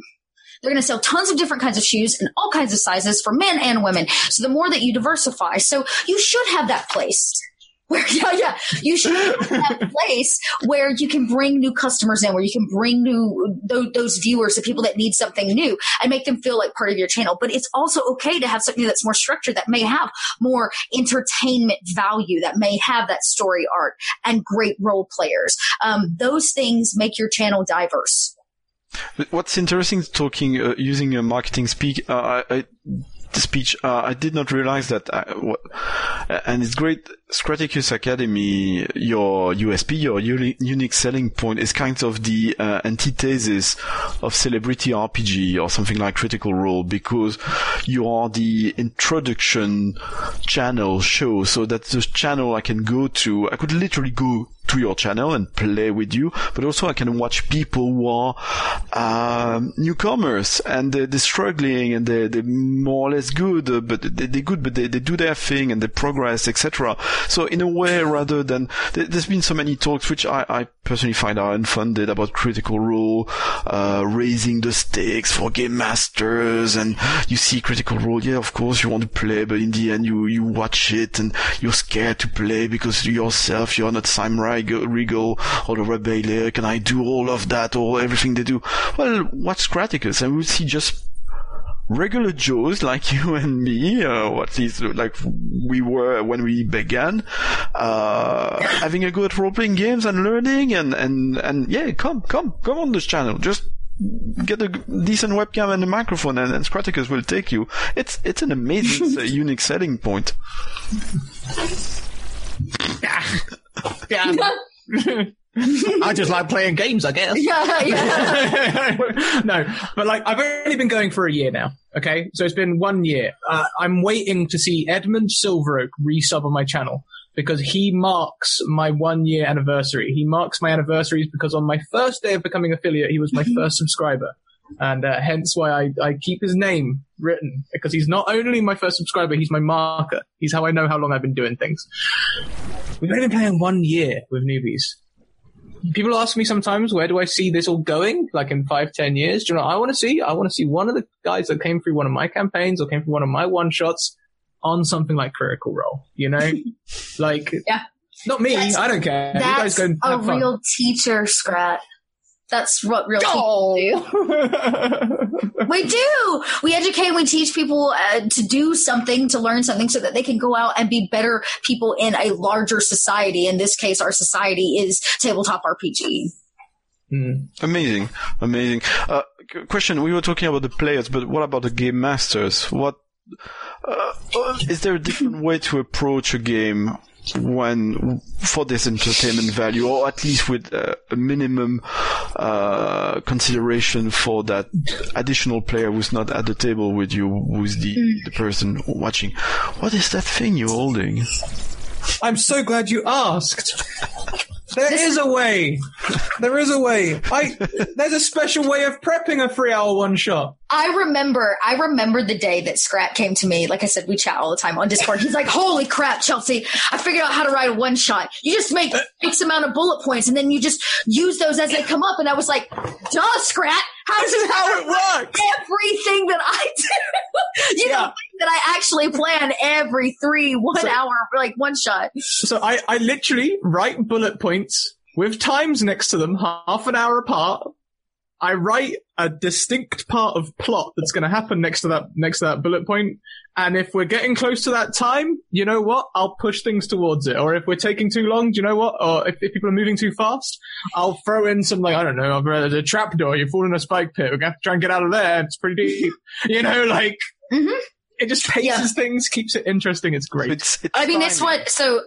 They're going to sell tons of different kinds of shoes and all kinds of sizes for men and women. So the more that you diversify, so you should have that place where, you should have that place where you can bring new customers in, where you can bring new, those viewers, the people that need something new, and make them feel like part of your channel. But it's also okay to have something that's more structured, that may have more entertainment value, that may have that story arc and great role players. Those things make your channel diverse. What's interesting, talking using a marketing speak, I did not realize that. And it's great. Scratticus Academy, your USP, your unique selling point, is kind of the antithesis of Celebrity RPG or something like Critical Role, because you are the introduction channel show, so that's the channel I can go to. I could literally go to your channel and play with you, but also I can watch people who are newcomers, and they're struggling, and they're more or less good, but they're good, but they do their thing and they progress, etc. So in a way, rather than there's been so many talks which I personally find are unfounded about Critical Role, raising the stakes for game masters, and you see Critical Role, yeah, of course you want to play, but in the end you watch it and you're scared to play because yourself you're not Simon Regal or the Red Bailey. Can I do all of that or everything they do? Well, watch Scratticus and we'll see just regular Joes like you and me, or at least like we were when we began, having a go at role-playing games and learning, and yeah, come on this channel. Just get a decent webcam and a microphone, and Scratticus will take you. It's an amazing, unique selling point. Yeah. I just like playing games, I guess. Yeah. No, but like I've only been going for a year now. Okay, so it's been 1 year. I'm waiting to see Edmund Silveroak resub on my channel because he marks my 1 year anniversary. He marks my anniversaries because on my first day of becoming affiliate, he was my first subscriber, and hence why I keep his name written, because he's not only my first subscriber, he's my marker. He's how I know how long I've been doing things. We've only been playing 1 year with newbies. People ask me sometimes, where do I see this all going? Like in 5-10 years, do you know what I want to see? I want to see one of the guys that came through one of my campaigns or came through one of my one-shots on something like Critical Role, you know? Like, yeah. Not me, I don't care. You guys go and have fun. That's a real teacher, Scrat. That's what real people do. We do. We educate. We teach people to do something, to learn something, so that they can go out and be better people in a larger society. In this case, our society is tabletop RPG. Mm. Amazing, amazing. Question: we were talking about the players, but what about the game masters? What is there a different way to approach a game when for this entertainment value, or at least with a minimum consideration for that additional player who's not at the table with you, who's the person watching? What is that thing you're holding? I'm so glad you asked. There is a way. There is a way. There's a special way of prepping a 3-hour one-shot. I remember the day that Scrat came to me. Like I said, we chat all the time on Discord. He's like, holy crap, Chelsea, I figured out how to write a one-shot. You just make X amount of bullet points, and then you just use those as they come up. And I was like, duh, Scrat. This is how it works. Everything that I do. You don't think that I actually plan every 3 one-hour, like, one-shot. So I literally write bullet points with times next to them, half an hour apart. I write a distinct part of plot that's going to happen next to that bullet point. And if we're getting close to that time, you know what? I'll push things towards it. Or if we're taking too long, do you know what? Or if people are moving too fast, I'll throw in some, like, I don't know, there's a trapdoor, you fall in a spike pit, we're going to have to try and get out of there, it's pretty deep. You know, like, it just paces things, keeps it interesting, it's great. It's I mean, it's what, so...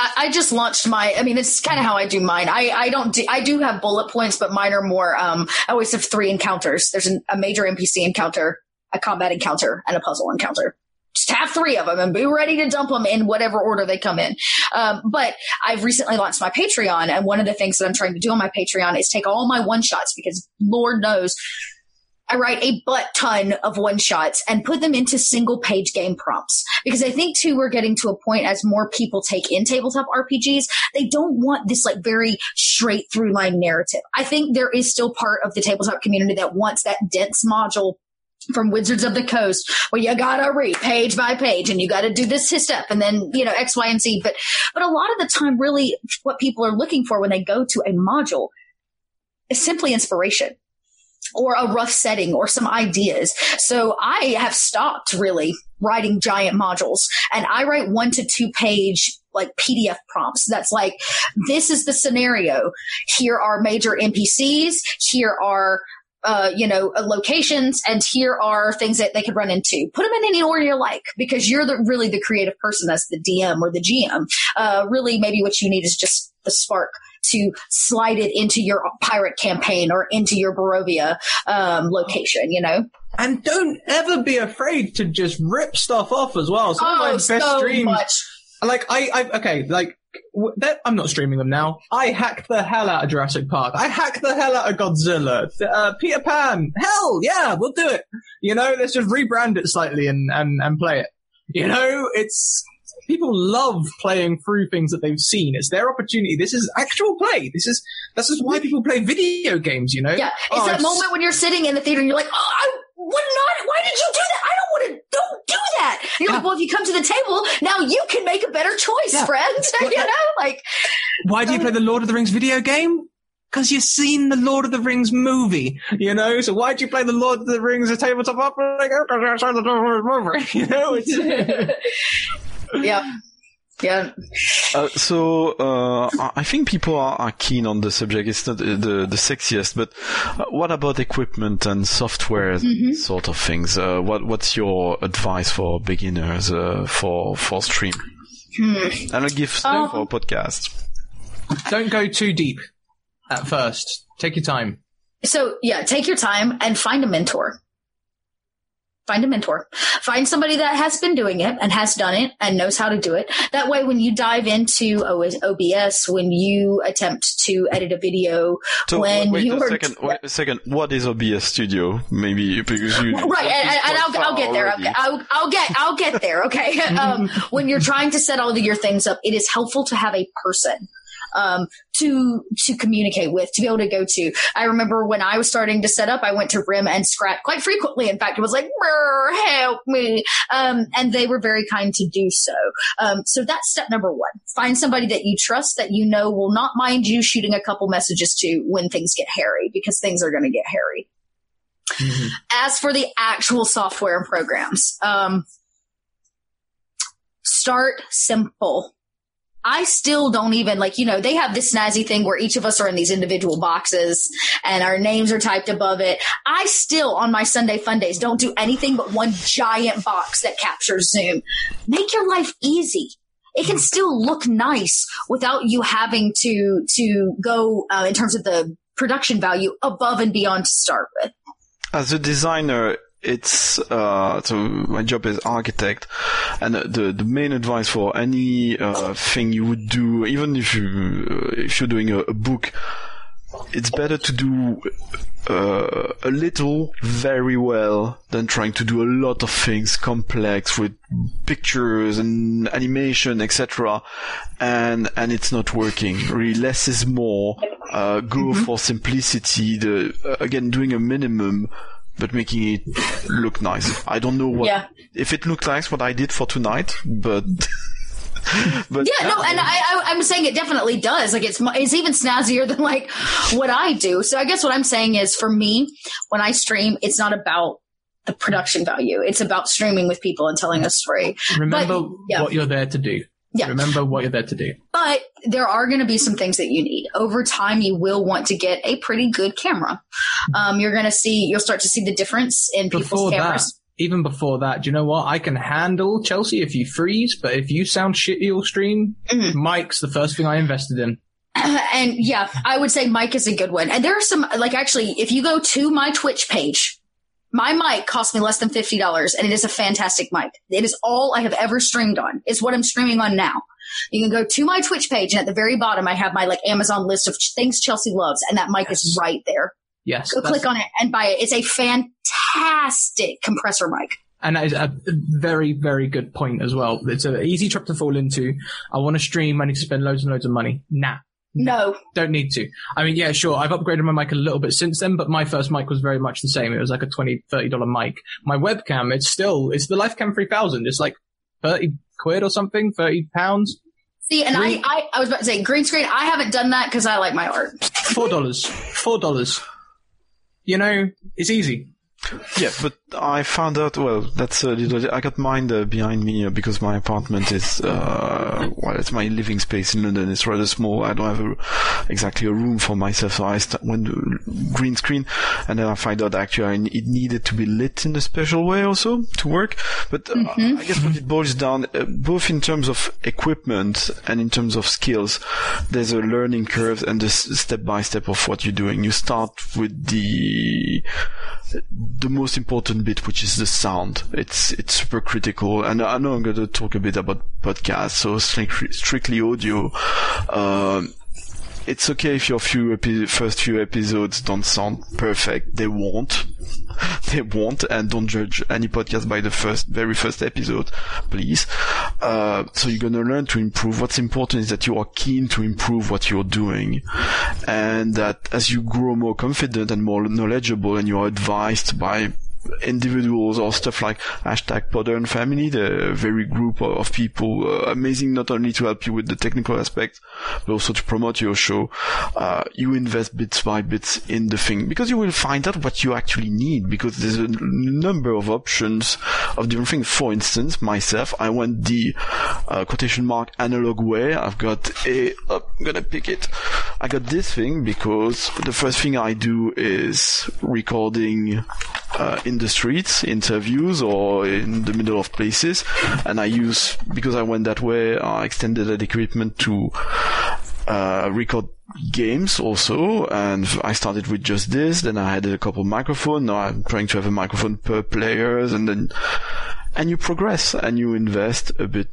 I just launched it's kind of how I do mine. I do have bullet points, but mine are more, I always have 3 encounters. There's a major NPC encounter, a combat encounter, and a puzzle encounter. Just have 3 of them and be ready to dump them in whatever order they come in. But I've recently launched my Patreon, and one of the things that I'm trying to do on my Patreon is take all my one-shots, because Lord knows I write a butt-ton of one-shots and put them into single-page game prompts. Because I think, too, we're getting to a point as more people take in tabletop RPGs, they don't want this, like, very straight through-line narrative. I think there is still part of the tabletop community that wants that dense module from Wizards of the Coast, where you gotta read page by page and you gotta do this step and then, you know, X, Y, and Z. But a lot of the time, really, what people are looking for when they go to a module is simply inspiration, or a rough setting, or some ideas. So I have stopped really writing giant modules, and I write 1 to 2 page like PDF prompts. That's like, this is the scenario. Here are major NPCs. Here are, locations, and here are things that they could run into. Put them in any order you like, because you're really the creative person. That's the DM or the GM. Really, maybe what you need is just the spark to slide it into your pirate campaign or into your Barovia location, you know? And don't ever be afraid to just rip stuff off as well. Some of my best streams, like, I'm not streaming them now. I hacked the hell out of Jurassic Park. I hacked the hell out of Godzilla. Peter Pan. Hell yeah, we'll do it. You know, let's just rebrand it slightly and play it. You know, it's... People love playing through things that they've seen. It's their opportunity. This is actual play. This is why people play video games, you know? Yeah. It's that moment when you're sitting in the theater and you're like, why did you do that? Don't do that. And you're like, well, if you come to the table, now you can make a better choice, friends. You know? Like, why do you play the Lord of the Rings video game? Because you've seen the Lord of the Rings movie, you know? So why'd you play the Lord of the Rings, a tabletop opera? Like, you know? It's... Yeah. I think people are keen on the subject. It's not the sexiest, but what about equipment and software sort of things? What's your advice for beginners for stream? And I'll give for podcast. Don't go too deep at first. Take your time. So yeah, take your time and find a mentor. Find somebody that has been doing it and has done it and knows how to do it. That way, when you dive into OBS, when you attempt to edit a video, wait a second. What is OBS Studio? Maybe because you I'll get there. I'll get there. Okay. When you're trying to set all of your things up, it is helpful to have a person to communicate with, to be able to go to. I remember when I was starting to set up, I went to Rim and Scrat quite frequently. In fact, it was like, help me. And they were very kind to do so. So that's step number one. Find somebody that you trust, that you know will not mind you shooting a couple messages to when things get hairy, because things are going to get hairy. Mm-hmm. As for the actual software and programs, start simple. I still don't even they have this snazzy thing where each of us are in these individual boxes and our names are typed above it. I still, on my Sunday fun days, don't do anything but one giant box that captures Zoom. Make your life easy. It can still look nice without you having to go in terms of the production value above and beyond to start with. As a designer, it's so my job is architect, and the main advice for any thing you would do, even if you're doing a book, it's better to do a little very well than trying to do a lot of things complex with pictures and animation, etc. And it's not working. Really, less is more. Go for simplicity. Again, doing a minimum, but making it look nice. I don't know if it looks like what I did for tonight, but yeah, no, and I'm saying it definitely does. Like it's even snazzier than like what I do. So I guess what I'm saying is, for me, when I stream, it's not about the production value. It's about streaming with people and telling a story. Remember what you're there to do. Yeah. Remember what you're there to do. But there are going to be some things that you need. Over time, you will want to get a pretty good camera. You'll start to see the difference in people's cameras. Even before that, do you know what? I can handle, Chelsea, if you freeze, but if you sound shitty or stream, mic's the first thing I invested in. And yeah, I would say mic is a good one. And there are some, if you go to my Twitch page, my mic cost me less than $50, and it is a fantastic mic. It is all I have ever streamed on. It's what I'm streaming on now. You can go to my Twitch page, and at the very bottom, I have my Amazon list of things Chelsea loves, and that mic is right there. Yes. Go click on it and buy it. It's a fantastic compressor mic. And that is a very, very good point as well. It's an easy trap to fall into. I want to stream. I need to spend loads and loads of money. Nah. No. Don't need to. I mean, yeah, sure. I've upgraded my mic a little bit since then, but my first mic was very much the same. It was like a $20, $30 mic. My webcam, it's the Lifecam 3000. It's like 30 quid or something, 30 pounds. See, and I was about to say, green screen, I haven't done that because I like my art. $4. You know, it's easy. Yeah, but I found out, well, that's a little... I got mine behind me because my apartment is... well, it's my living space in London. It's rather small. I don't have exactly a room for myself. So I went to green screen, and then I find out actually it needed to be lit in a special way also to work. But I guess what it boils down, both in terms of equipment and in terms of skills, there's a learning curve and the step-by-step of what you're doing. You start with the most important bit, which is the sound. It's super critical, and I know I'm going to talk a bit about podcasts, so strictly audio. It's okay if your first few episodes don't sound perfect. They won't, and don't judge any podcast by the very first episode, please. So you're gonna learn to improve. What's important is that you are keen to improve what you're doing, and that as you grow more confident and more knowledgeable, and you are advised by individuals or stuff like #PodernFamily, the very group of people amazing not only to help you with the technical aspects but also to promote your show, you invest bits by bits in the thing, because you will find out what you actually need, because there's a number of options of different things. For instance, myself, I went the " analog way. I'm gonna pick it. I got this thing because the first thing I do is recording in the streets, interviews, or in the middle of places, and because I went that way, I extended that equipment to record games also, and I started with just this, then I added a couple microphones, now I'm trying to have a microphone per players, and you progress, and you invest a bit.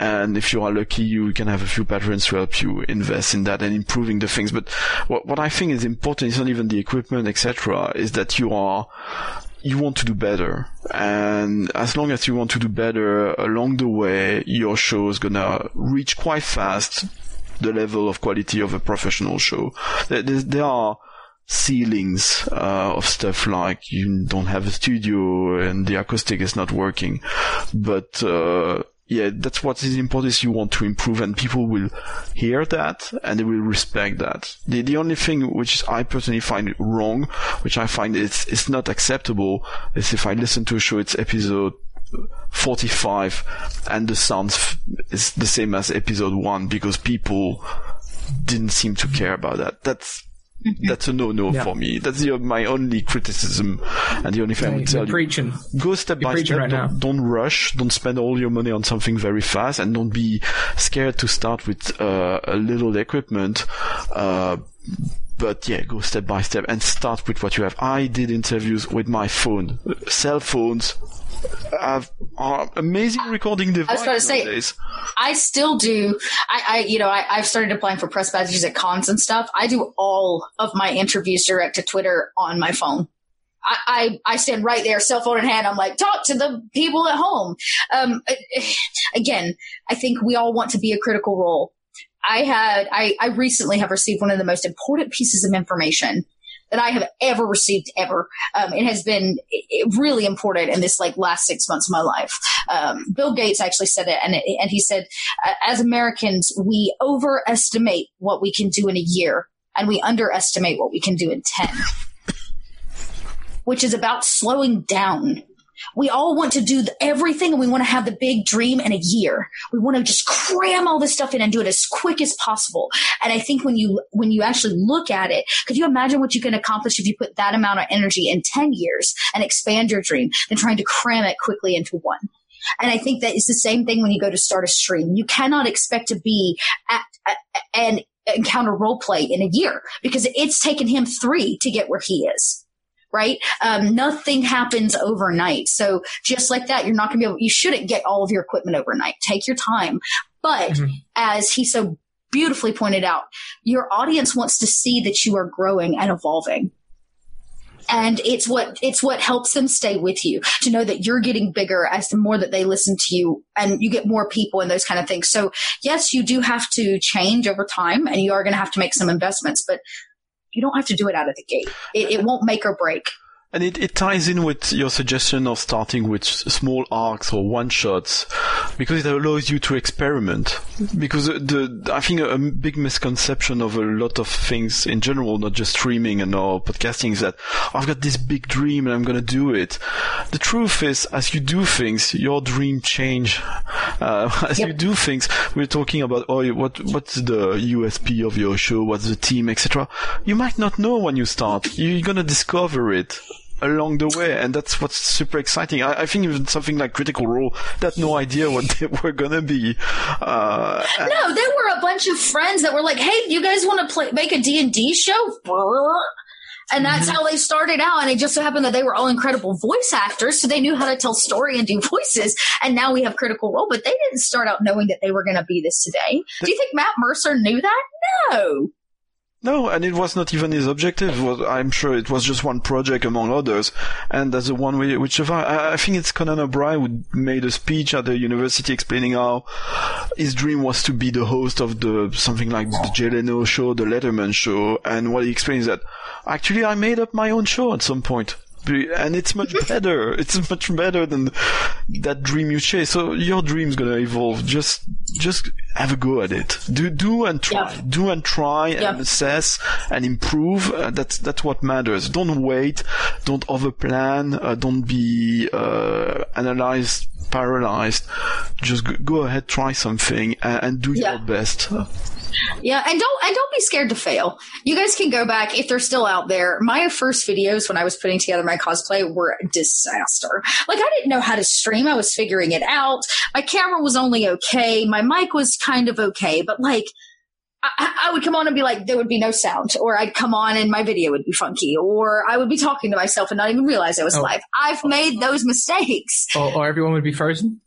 And if you are lucky, you can have a few patrons to help you invest in that and improving the things. But what I think is important is not even the equipment, etc., is that you want to do better. And as long as you want to do better along the way, your show is going to reach quite fast the level of quality of a professional show. There are ceilings of stuff like you don't have a studio and the acoustic is not working. But... yeah, that's what is important, is you want to improve, and people will hear that and they will respect that. The only thing which I personally find wrong, which I find it's not acceptable, is if I listen to a show, it's episode 45 and the sound is the same as episode 1 because people didn't seem to care about that. That's a no-no for me. That's my only criticism, and the only thing I would tell you. Go step by step. Right, don't rush. Don't spend all your money on something very fast, and don't be scared to start with a little equipment. But yeah, go step by step and start with what you have. I did interviews with my phone. Cell phones are amazing recording devices. I was about to say, I still do. I've started applying for press badges at cons and stuff. I do all of my interviews direct to Twitter on my phone. I stand right there, cell phone in hand. I'm like, talk to the people at home. Again, I think we all want to be a critical role. I recently have received one of the most important pieces of information that I have ever received ever. It has been really important in this last 6 months of my life. Bill Gates actually said it, and he said, as Americans, we overestimate what we can do in a year, and we underestimate what we can do in 10, which is about slowing down. We all want to do everything, and we want to have the big dream in a year. We want to just cram all this stuff in and do it as quick as possible. And I think when you actually look at it, could you imagine what you can accomplish if you put that amount of energy in 10 years and expand your dream than trying to cram it quickly into one? And I think that is the same thing when you go to start a stream. You cannot expect to be at an Encounter Roleplay in a year because it's taken him 3 to get where he is. Right? Nothing happens overnight. So just like that, you're not going to be able, you shouldn't get all of your equipment overnight. Take your time. But as he so beautifully pointed out, your audience wants to see that you are growing and evolving. And it's what helps them stay with you, to know that you're getting bigger as the more that they listen to you, and you get more people and those kind of things. So yes, you do have to change over time, and you are going to have to make some investments, but you don't have to do it out of the gate. It won't make or break. And it ties in with your suggestion of starting with small arcs or one-shots, because it allows you to experiment. Because I think a big misconception of a lot of things in general, not just streaming and or podcasting, is that I've got this big dream and I'm going to do it. The truth is, as you do things, your dream change. As you do things, we're talking about, what's the USP of your show, what's the team, etc. You might not know when you start. You're going to discover it along the way, and that's what's super exciting. I think even something like Critical Role, they had no idea what they were gonna be. No, there were a bunch of friends that were like, "Hey, you guys want to make a D&D show?" And that's how they started out. And it just so happened that they were all incredible voice actors, so they knew how to tell story and do voices. And now we have Critical Role, but they didn't start out knowing that they were gonna be this today. Do you think Matt Mercer knew that? No. No, and it was not even his objective. I'm sure it was just one project among others, and that's the one which I think it's Conan O'Brien who made a speech at the university explaining how his dream was to be the host of something like the Jay Leno show, the Letterman show, and what he explains that actually I made up my own show at some point. And it's much better. It's much better than that dream you chase. So your dream's gonna evolve. Just have a go at it. Do and try. Yep. Do and try and assess and improve. That's what matters. Don't wait. Don't overplan. Don't be analyzed, paralyzed. Just go ahead, try something, and do your best. Yeah, and don't be scared to fail. You guys can go back if they're still out there. My first videos when I was putting together my cosplay were a disaster. Like, I didn't know how to stream. I was figuring it out. My camera was only okay. My mic was kind of okay, but like I would come on and be like, there would be no sound, or I'd come on and my video would be funky, or I would be talking to myself and not even realize I was live. I've made those mistakes. Or everyone would be frozen.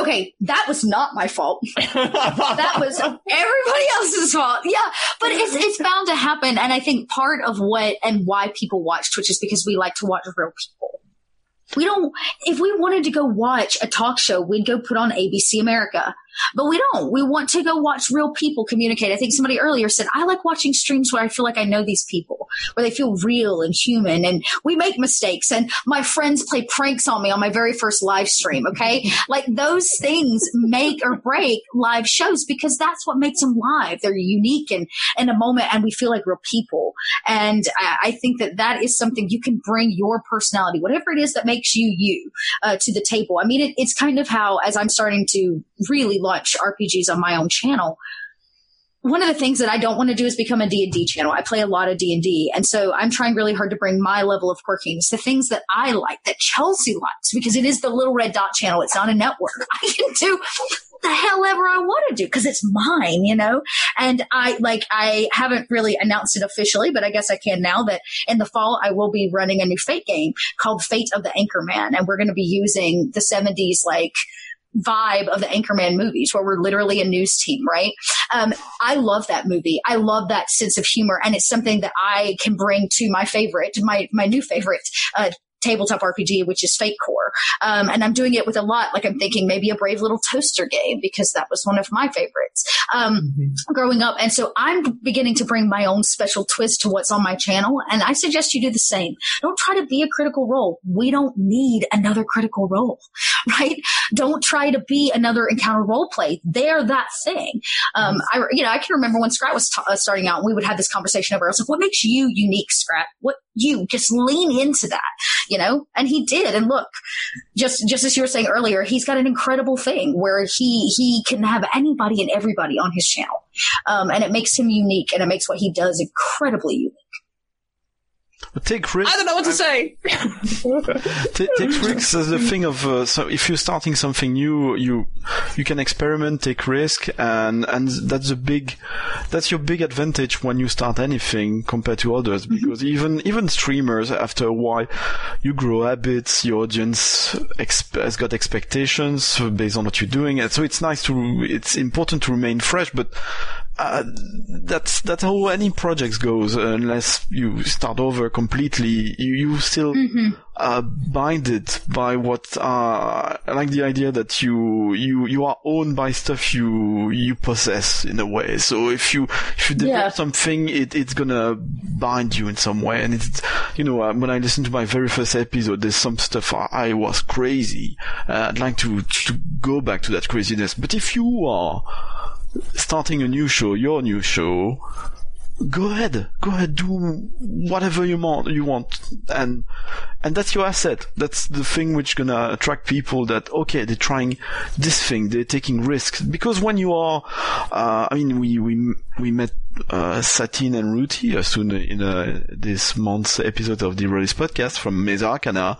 Okay, that was not my fault. That was everybody else's fault. Yeah, but it's bound to happen. And I think part of what and why people watch Twitch is because we like to watch real people. We don't. If we wanted to go watch a talk show, we'd go put on ABC America. But we don't. We want to go watch real people communicate. I think somebody earlier said, I like watching streams where I feel like I know these people, where they feel real and human, and we make mistakes, and my friends play pranks on me on my very first live stream, okay? Like, those things make or break live shows, because that's what makes them live. They're unique and in a moment, and we feel like real people. And I think that is something you can bring your personality, whatever it is that makes you, to the table. I mean, it's kind of how, as I'm starting to really launch RPGs on my own channel, one of the things that I don't want to do is become a D&D channel. I play a lot of D&D, and so I'm trying really hard to bring my level of quirkiness, the things that I like, that Chelsea likes, because it is the Little Red Dot channel. It's not a network. I can do the hell ever I want to do because it's mine, you know? And I haven't really announced it officially, but I guess I can now, that in the fall I will be running a new Fate game called Fate of the Anchorman, and we're going to be using the 70s, like, vibe of the Anchorman movies, where we're literally a news team, right? I love that movie. I love that sense of humor, and it's something that I can bring to my new favorite tabletop RPG, which is Fate Core. And I'm doing it with a lot. Like, I'm thinking maybe a Brave Little Toaster game, because that was one of my favorites growing up. And so I'm beginning to bring my own special twist to what's on my channel. And I suggest you do the same. Don't try to be a Critical Role. We don't need another Critical Role, right? Don't try to be another Encounter Roleplay. They're that thing. I can remember when Scrat was starting out, and we would have this conversation over. I was like, what makes you unique, Scrat? Just lean into that, you know? And he did. And look, just as you were saying earlier, he's got an incredible thing where he can have anybody and everybody on his channel. And it makes him unique, and it makes what he does incredibly unique. Take risks. I don't know what to say. Take risks as a thing of so if you're starting something new, you can experiment, take risk, and that's your big advantage when you start anything compared to others, because even streamers, after a while, you grow habits, your audience has got expectations based on what you're doing, and so it's important to remain fresh, but That's how any project goes. Unless you start over completely, you still binded by what. I like the idea that you are owned by stuff you possess in a way. So if you develop something, it's gonna bind you in some way. And it's when I listened to my very first episode, there's some stuff I was crazy. I'd like to go back to that craziness. But if you are starting a new show, your new show, go ahead, do whatever you want, and that's your asset. That's the thing which gonna attract people. That okay, they're trying this thing, they're taking risks. Because when you are, we met Satine and Ruti soon in this month's episode of the Rolis podcast from Maze Arcana,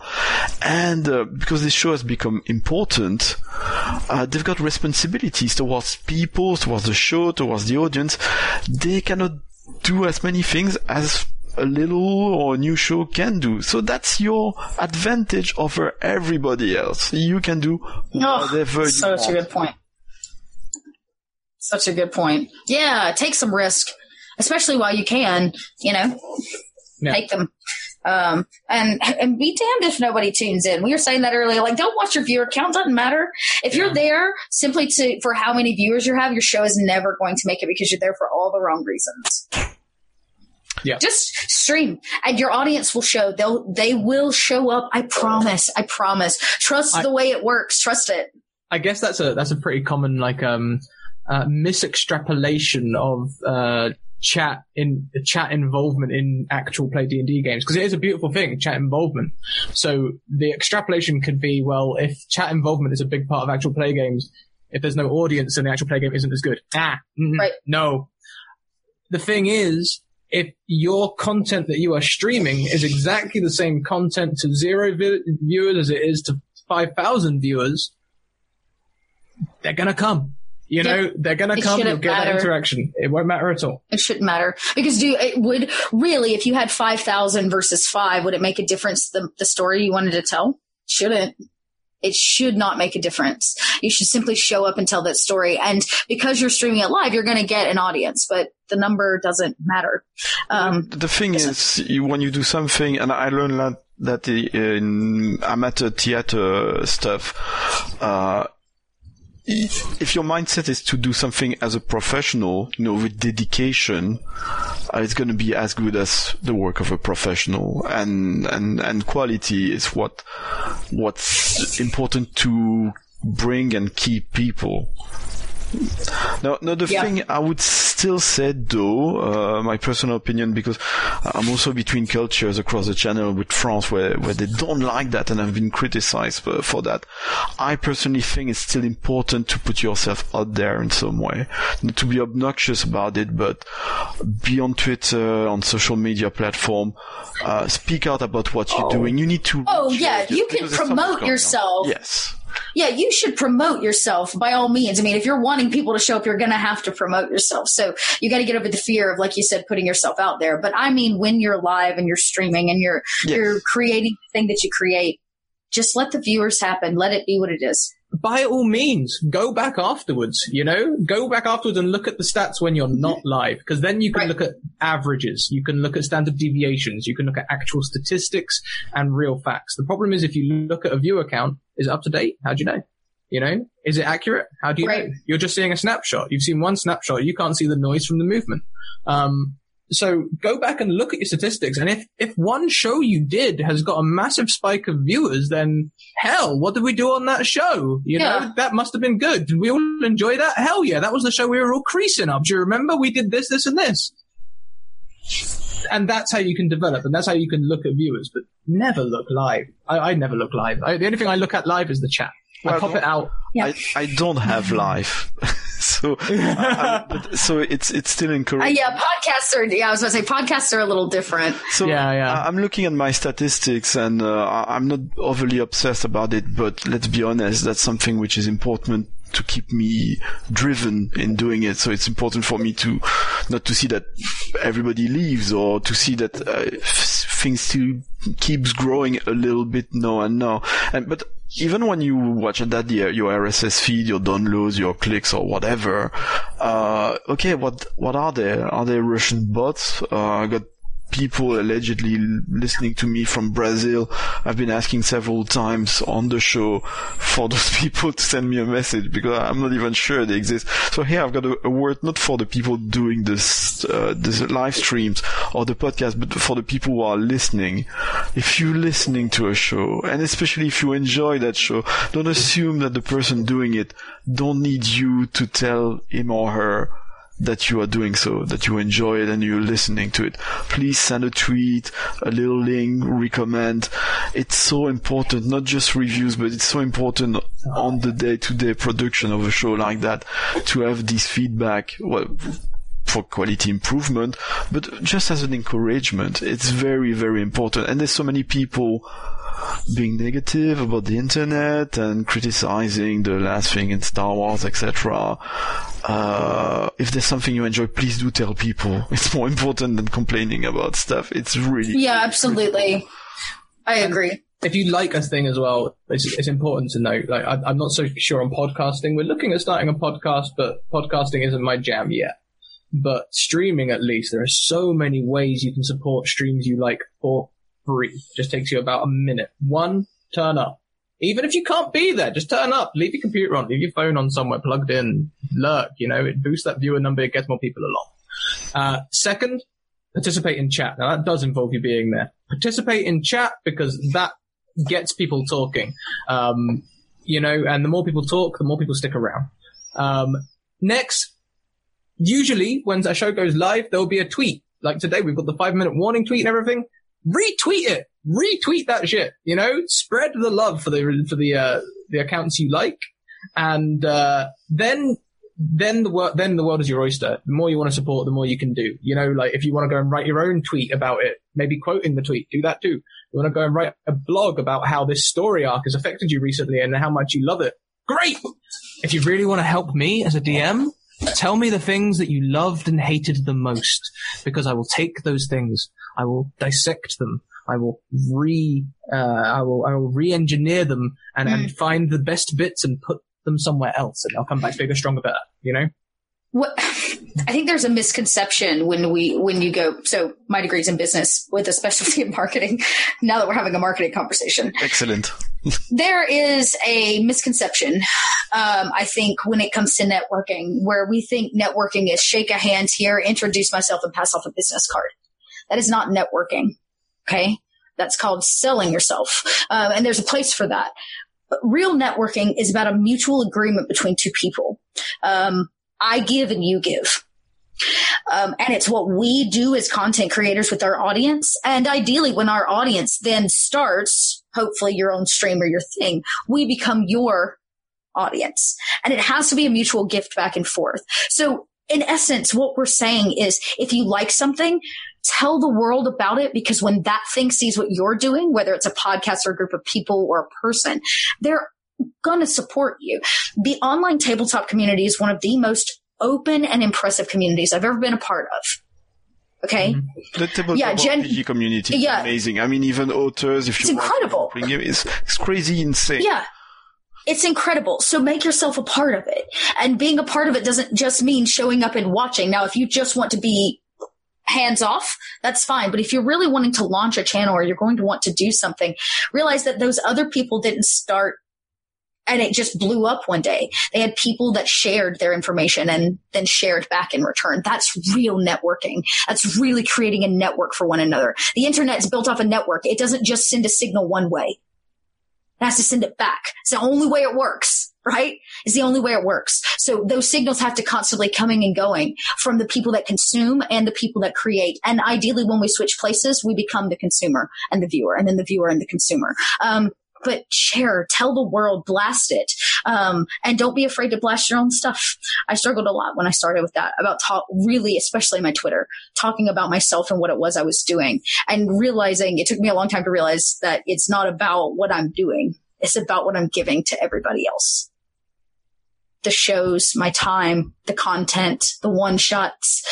and because this show has become important, they've got responsibilities towards people, towards the show, towards the audience. They cannot do as many things as a little or new show can do. So that's your advantage over everybody else. You can do whatever you want. Such a good point. Yeah, take some risk, especially while you can, take them. And be damned if nobody tunes in. We were saying that earlier, like, don't watch your viewer count. Doesn't matter. If you're there simply for how many viewers you have, your show is never going to make it because you're there for all the wrong reasons. Yeah. Just stream and your audience will show. They will show up. I promise. Trust the way it works. Trust it. I guess that's a pretty common, like, misextrapolation of, chat involvement in actual play D&D games, because it is a beautiful thing, chat involvement. So the extrapolation could be, well, if chat involvement is a big part of actual play games, if there's no audience, then the actual play game isn't as good. Right. No. The thing is, if your content that you are streaming is exactly the same content to 0 viewers as it is to 5,000 viewers, they're gonna come. They're going to come and get that interaction. It won't matter at all. It shouldn't matter. Because it would really, if you had 5,000 versus 5, would it make a difference to the story you wanted to tell? Shouldn't. It should not make a difference. You should simply show up and tell that story. And because you're streaming it live, you're going to get an audience, but the number doesn't matter. The thing is, when you do something, and I learned that in amateur theater stuff, if your mindset is to do something as a professional, with dedication, it's going to be as good as the work of a professional, and quality is what's important to bring and keep people. Now the thing I would still say, though, my personal opinion, because I'm also between cultures across the channel with France, where they don't like that, and I've been criticized for that. I personally think it's still important to put yourself out there in some way, not to be obnoxious about it, but be on Twitter, on social media platform, speak out about what you're doing. You need to. You can promote yourself. Yes. Yeah, you should promote yourself by all means. I mean, if you're wanting people to show up, you're going to have to promote yourself. So you got to get over the fear of, like you said, putting yourself out there. But I mean, when you're live and you're streaming and you're creating the thing that you create, just let the viewers happen. Let it be what it is. By all means, go back afterwards, Go back afterwards and look at the stats when you're not live, because then you can look at averages, you can look at standard deviations, you can look at actual statistics and real facts. The problem is if you look at a viewer count, is it up to date? How do you know? Is it accurate? How do you know? You're just seeing a snapshot. You've seen one snapshot. You can't see the noise from the movement. So go back and look at your statistics. And if one show you did has got a massive spike of viewers, then hell, what did we do on that show? You know, that must have been good. Did we all enjoy that? Hell yeah. That was the show we were all creasing up. Do you remember? We did this, this, and this. And that's how you can develop. And that's how you can look at viewers, but never look live. I never look live. The only thing I look at live is the chat. I pop it out. Yeah. I don't have live. So, so it's still incorrect. I was going to say podcasts are a little different. So I'm looking at my statistics, and I'm not overly obsessed about it, but let's be honest, that's something which is important to keep me driven in doing it. So it's important for me to not to see that everybody leaves, or to see that things still keeps growing a little bit now and now. And but even when you watch that, your RSS feed, your downloads, your clicks, or whatever, okay, what are they? Are they Russian bots? I got people allegedly listening to me from Brazil. I've been asking several times on the show for those people to send me a message, because I'm not even sure they exist. So here I've got a word not for the people doing this live streams or the podcast, but for the people who are listening. If you're listening to a show, and especially if you enjoy that show, don't assume that the person doing it don't need you to tell him or her that you are doing so, that you enjoy it and you're listening to it. Please send a tweet, a little link, recommend. It's so important, not just reviews, but it's so important on the day-to-day production of a show like that to have this feedback, well, for quality improvement, but just as an encouragement. It's very, very important. And there's so many people being negative about the internet and criticizing the last thing in Star Wars, etc. If there's something you enjoy, please do tell people. It's more important than complaining about stuff. It's really... Yeah, absolutely. I agree. If you like a thing as well, it's important to note. Like, I'm not so sure on podcasting. We're looking at starting a podcast, but podcasting isn't my jam yet. But streaming, at least, there are so many ways you can support streams you like for free. Just takes you about a minute. One, turn up. Even if you can't be there, just turn up. Leave your computer on. Leave your phone on somewhere plugged in. Lurk, you know. It boosts that viewer number. It gets more people along. Second, participate in chat. Now, that does involve you being there. Participate in chat because that gets people talking. You know, and the more people talk, the more people stick around. Next, usually when a show goes live, there'll be a tweet. Like today, we've got the 5-minute warning tweet and everything. Retweet it. Retweet that shit, you know? Spread the love for the accounts you like. And, then the world is your oyster. The more you want to support, the more you can do. You know, like if you want to go and write your own tweet about it, maybe quoting the tweet, do that too. You want to go and write a blog about how this story arc has affected you recently and how much you love it. Great! If you really want to help me as a DM, tell me the things that you loved and hated the most, because I will take those things. I will dissect them. I will re-engineer them and find the best bits and put them somewhere else, and I'll come back bigger, stronger, better. You know. What I think there's a misconception when you go. So my degree's in business with a specialty in marketing. Now that we're having a marketing conversation, excellent. There is a misconception, I think, when it comes to networking, where we think networking is shake a hand here, introduce myself, and pass off a business card. That is not networking, okay? That's called selling yourself, and there's a place for that. But real networking is about a mutual agreement between two people. I give and you give. And it's what we do as content creators with our audience. And ideally, when our audience then starts, hopefully your own stream or your thing, we become your audience. And it has to be a mutual gift back and forth. So in essence, what we're saying is if you like something, tell the world about it, because when that thing sees what you're doing, whether it's a podcast or a group of people or a person, they're going to support you. The online tabletop community is one of the most open and impressive communities I've ever been a part of. Okay. Mm-hmm. The tabletop RPG community is amazing. I mean, even authors, if it's incredible. It's crazy insane. Yeah. It's incredible. So make yourself a part of it. And being a part of it doesn't just mean showing up and watching. Now, if you just want to be hands off, that's fine. But if you're really wanting to launch a channel or you're going to want to do something, realize that those other people didn't start and it just blew up one day. They had people that shared their information and then shared back in return. That's real networking. That's really creating a network for one another. The internet is built off a network. It doesn't just send a signal one way. It has to send it back. It's the only way it works, right? It's the only way it works. So those signals have to constantly coming and going from the people that consume and the people that create. And ideally, when we switch places, we become the consumer and the viewer, and then the viewer and the consumer. But share, tell the world, blast it. And don't be afraid to blast your own stuff. I struggled a lot when I started with that, about really, especially my Twitter, talking about myself and what it was I was doing, and realizing it took me a long time to realize that it's not about what I'm doing. It's about what I'm giving to everybody else. the shows, my time, the content, the one-shots,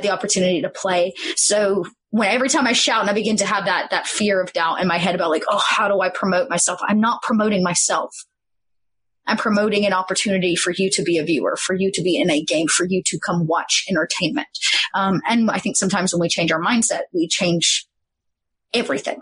the opportunity to play. So when every time I shout and I begin to have that fear of doubt in my head about like, oh, how do I promote myself? I'm not promoting myself. I'm promoting an opportunity for you to be a viewer, for you to be in a game, for you to come watch entertainment. And I think sometimes when we change our mindset, we change everything.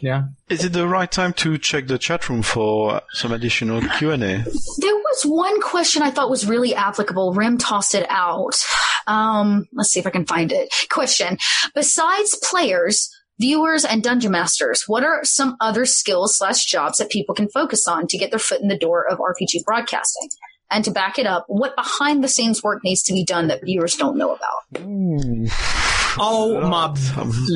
Yeah. Is it the right time to check the chat room for some additional Q&A? There was one question I thought was really applicable. Rim tossed it out. Let's see if I can find it. Question. Besides players, viewers, and dungeon masters, what are some other skills/jobs that people can focus on to get their foot in the door of RPG broadcasting? And to back it up, what behind-the-scenes work needs to be done that viewers don't know about? Ooh. Oh, my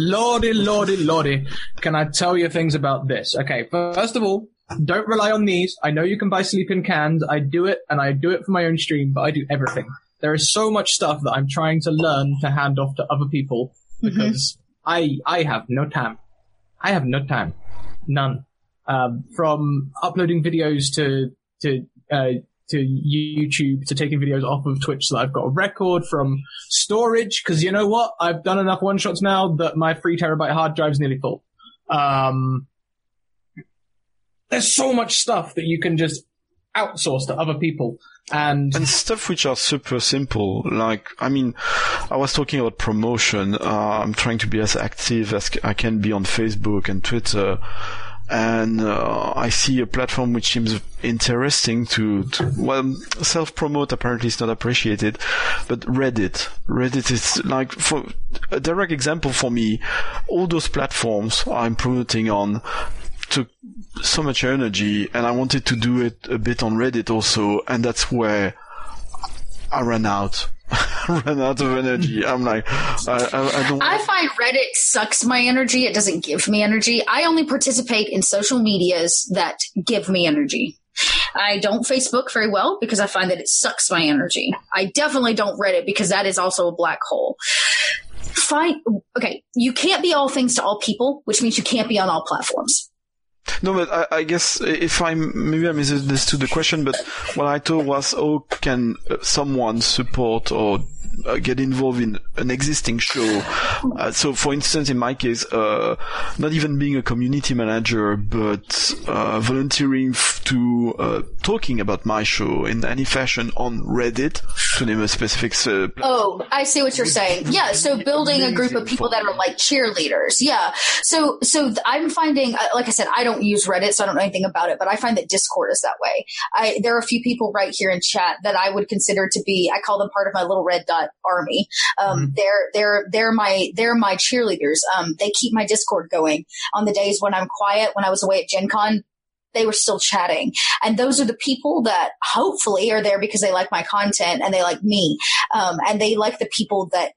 lordy. Can I tell you things about this? Okay, first of all, don't rely on these. I know you can buy sleeping cans. I do it, and I do it for my own stream, but I do everything. There is so much stuff that I'm trying to learn to hand off to other people because I have no time. I have no time. None. From uploading videos to YouTube, to taking videos off of Twitch that I've got a record from, storage, because you know what? I've done enough one-shots now that my 3 terabyte hard drive's nearly full. There's so much stuff that you can just outsource to other people. And stuff which are super simple. Like, I mean, I was talking about promotion. I'm trying to be as active as I can be on Facebook and Twitter. And I see a platform which seems interesting to self-promote apparently is not appreciated, but Reddit. Reddit is like, for a direct example for me, all those platforms I'm promoting on took so much energy, and I wanted to do it a bit on Reddit also, and that's where I ran out. I ran out of energy. I'm like, I don't. I find Reddit sucks my energy. It doesn't give me energy. I only participate in social medias that give me energy. I don't Facebook very well because I find that it sucks my energy. I definitely don't Reddit because that is also a black hole. Okay, you can't be all things to all people, which means you can't be on all platforms. No, but I guess maybe I misunderstood the question, but what I thought was, oh, can someone support or get involved in an existing show? So, for instance, in my case, not even being a community manager, but volunteering to talking about my show in any fashion on Reddit, to name a specific platform. Oh, I see what you're saying. Yeah, so building a group of people that are like cheerleaders. Yeah. So I'm finding, like I said, I don't use Reddit, so I don't know anything about it, but I find that Discord is that way. There are a few people right here in chat that I would consider to be, I call them part of my Little Red Dot army. They're my cheerleaders. They keep my Discord going on the days when I'm quiet. When I was away at Gen Con, they were still chatting, and those are the people that hopefully are there because they like my content and they like me, and they like the people that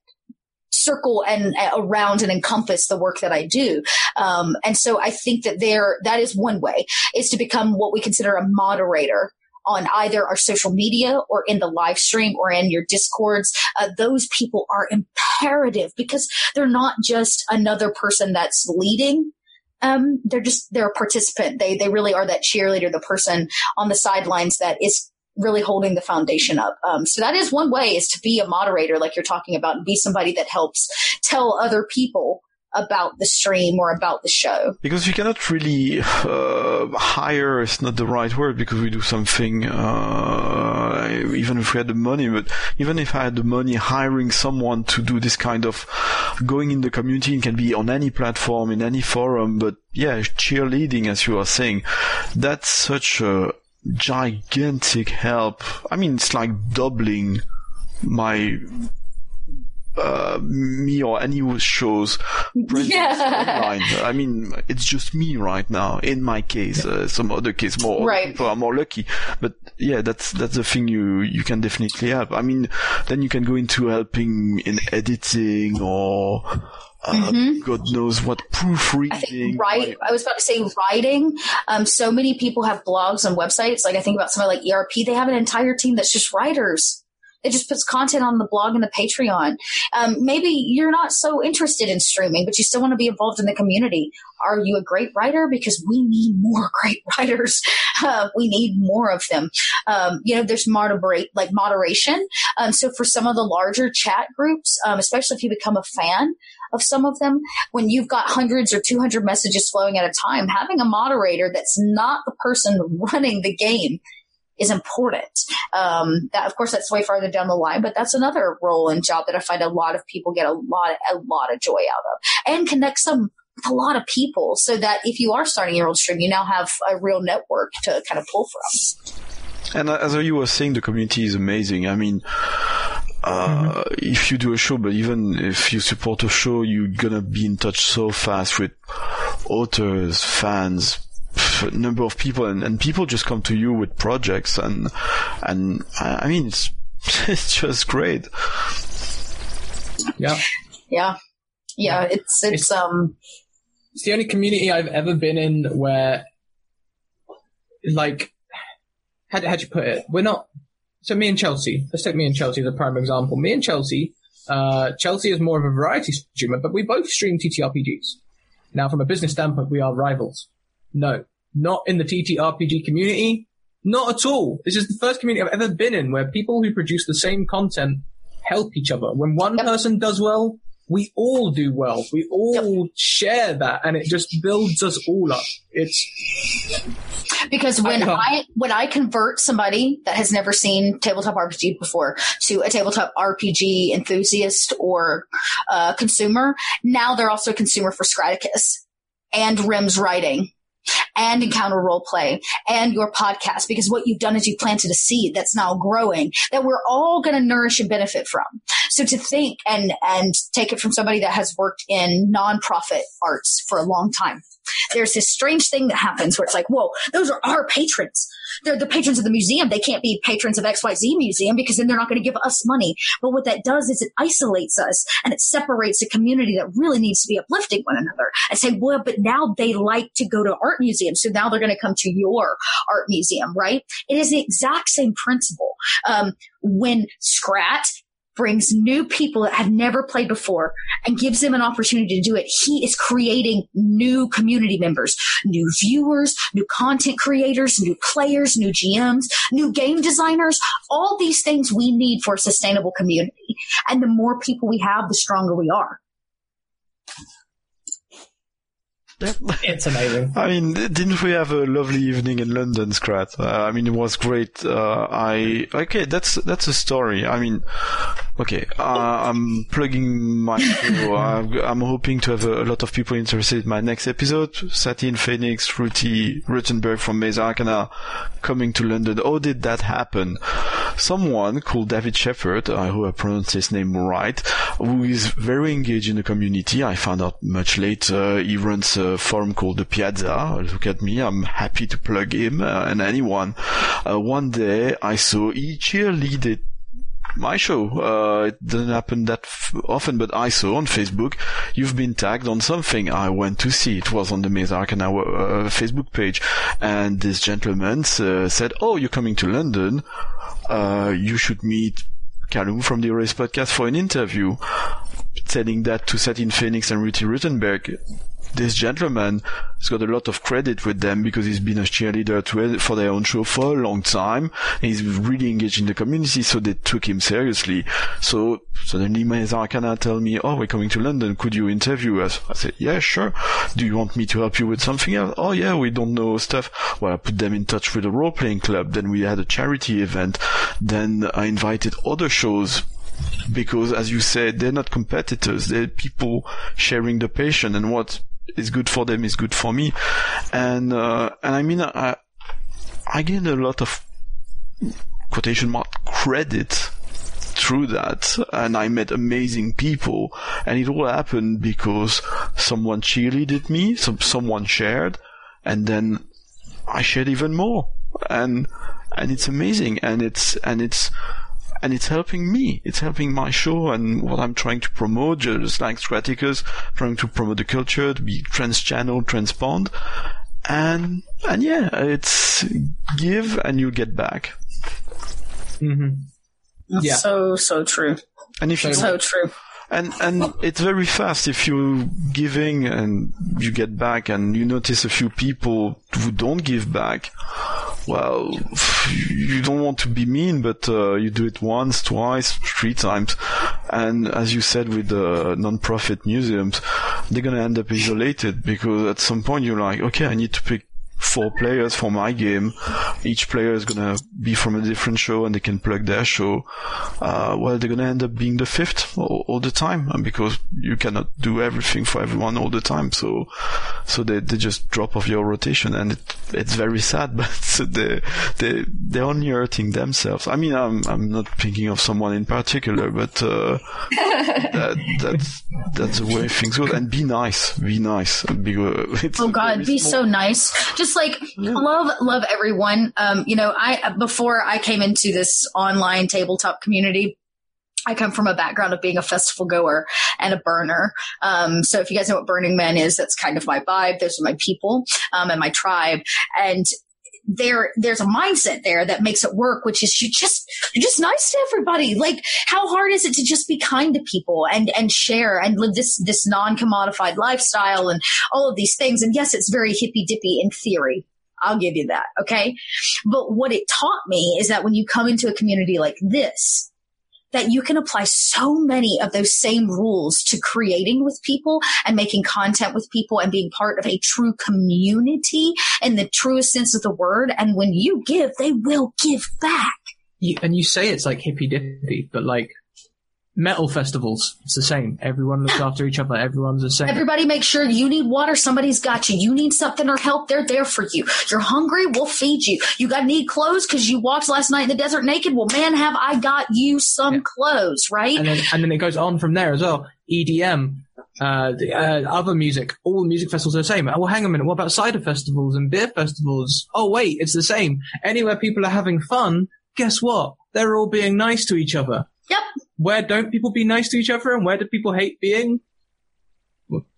circle and around and encompass the work that I do. And so I think that that is one way, is to become what we consider a moderator on either our social media or in the live stream or in your Discords. Those people are imperative because they're not just another person that's leading. They're a participant. They really are that cheerleader, the person on the sidelines that is really holding the foundation up. So that is one way, is to be a moderator, like you're talking about, and be somebody that helps tell other people about the stream or about the show. Because you cannot really hire, it's not the right word, because we do something, even if we had the money, but even if I had the money, hiring someone to do this kind of going in the community, it can be on any platform, in any forum, but yeah, cheerleading, as you are saying, that's such a gigantic help. I mean, it's like doubling my me or any show's presence online. I mean, it's just me right now in my case. Some other case, more people are more lucky, but yeah, that's the thing you can definitely help. I mean, then you can go into helping in editing or God knows what, proofreading. I think I was about to say writing. So many people have blogs and websites. Like, I think about somebody like ERP, they have an entire team that's just writers. It just puts content on the blog and the Patreon. Maybe you're not so interested in streaming, but you still want to be involved in the community. Are you a great writer? Because we need more great writers. We need more of them. There's moderation. So for some of the larger chat groups, especially if you become a fan of some of them, when you've got hundreds or 200 messages flowing at a time, having a moderator that's not the person running the game is important. That, of course, that's way farther down the line, but that's another role and job that I find a lot of people get a lot of joy out of, and connect some with a lot of people, so that if you are starting your own stream, you now have a real network to kind of pull from. And as you were saying, the community is amazing. I mean, if you do a show, but even if you support a show, you're gonna be in touch so fast with authors, fans, a number of people, and people just come to you with projects, and I mean, it's just great. Yeah. It's the only community I've ever been in where, like, how'd you put it? We're not. So me and Chelsea. Let's take me and Chelsea as a prime example. Me and Chelsea. Chelsea is more of a variety streamer, but we both stream TTRPGs. Now, from a business standpoint, we are rivals. No, not in the TTRPG community. Not at all. This is the first community I've ever been in where people who produce the same content help each other. When one person does well, we all do well. We all share that, and it just builds us all up. It's because when I convert somebody that has never seen tabletop RPG before to a tabletop RPG enthusiast or consumer, now they're also a consumer for Scratticus and Rim's writing and Encounter Roleplay and your podcast, because what you've done is you planted a seed that's now growing that we're all going to nourish and benefit from. So to think and take it from somebody that has worked in nonprofit arts for a long time, there's this strange thing that happens where it's like, whoa, those are our patrons. They're the patrons of the museum. They can't be patrons of XYZ museum because then they're not going to give us money. But what that does is it isolates us and it separates a community that really needs to be uplifting one another and say, well, but now they like to go to art museums, so now they're going to come to your art museum, right? It is the exact same principle. When Scrat brings new people that have never played before and gives them an opportunity to do it, he is creating new community members, new viewers, new content creators, new players, new GMs, new game designers, all these things we need for a sustainable community. And the more people we have, the stronger we are. It's amazing. I mean, didn't we have a lovely evening in London, Scrat? I mean, it was great. That's a story. I mean, okay, I'm plugging my show. I'm hoping to have a lot of people interested in my next episode. Satine Phoenix, Ruti Rutenberg from Maze Arcana coming to London. How did that happen? Someone called David Shepherd, I hope I pronounced his name right, who is very engaged in the community. I found out much later. He runs a forum called The Piazza. Look at me, I'm happy to plug him and anyone. One day I saw he cheerleaded my show. It doesn't happen that often, but I saw on Facebook you've been tagged on something. I went to see it was on the Maze Arcana Facebook page, and this gentleman said, "Oh, you're coming to London. You should meet Kalum from the Erase podcast for an interview." Telling that to Satine Phoenix and Ruti Rutenberg. This gentleman has got a lot of credit with them because he's been a cheerleader for their own show for a long time. He's really engaged in the community, so they took him seriously. So suddenly Maze Arcana tell me, "Oh, we're coming to London. Could you interview us?" I said, "Yeah, sure. Do you want me to help you with something else?" "Oh, yeah, we don't know stuff." Well, I put them in touch with a role-playing club. Then we had a charity event. Then I invited other shows. Because, as you said, they're not competitors. They're people sharing the passion, and what is good for them is good for me. And I mean, I gained a lot of quotation mark credit through that, and I met amazing people. And it all happened because someone cheerleaded me, someone shared, and then I shared even more. And it's amazing. And it's helping me. It's helping my show and what I'm trying to promote, just like Scratticus, trying to promote the culture, to be trans-channel, transpond. And yeah, it's give and you get back. Mm-hmm. That's so true. And if you true. And it's very fast. If you're giving and you get back and you notice a few people who don't give back, well, you don't want to be mean, but you do it once, twice, three times. And as you said with the non-profit museums, they're going to end up isolated because at some point you're like, okay, I need to pick 4 players for my game. Each player is going to be from a different show and they can plug their show. Well, they're going to end up being the 5th all the time, and because you cannot do everything for everyone all the time. So they just drop off your rotation, and it's very sad, but they're only hurting themselves. I mean, I'm not thinking of someone in particular, but that's the way things go. And be nice. Oh God, be so nice. Just love everyone. Before I came into this online tabletop community, I come from a background of being a festival goer and a burner. So if you guys know what Burning Man is, that's kind of my vibe. Those are my people, and my tribe. And there's a mindset there that makes it work, which is you're just nice to everybody. Like, how hard is it to just be kind to people and share and live this non-commodified lifestyle and all of these things? And yes, it's very hippy dippy in theory. I'll give you that. Okay. But what it taught me is that when you come into a community like this, that you can apply so many of those same rules to creating with people and making content with people and being part of a true community in the truest sense of the word. And when you give, they will give back. You say it's like hippy-dippy, but like metal festivals, it's the same. Everyone looks after each other. Everyone's the same. Everybody makes sure you need water. Somebody's got you. You need something or help. They're there for you. You're hungry. We'll feed you. You got to need clothes because you walked last night in the desert naked. Well, man, have I got you some clothes, right? And then it goes on from there as well. EDM, other music. All music festivals are the same. Well, hang a minute. What about cider festivals and beer festivals? Oh, wait, it's the same. Anywhere people are having fun, guess what? They're all being nice to each other. Yep. Where don't people be nice to each other, and where do people hate being?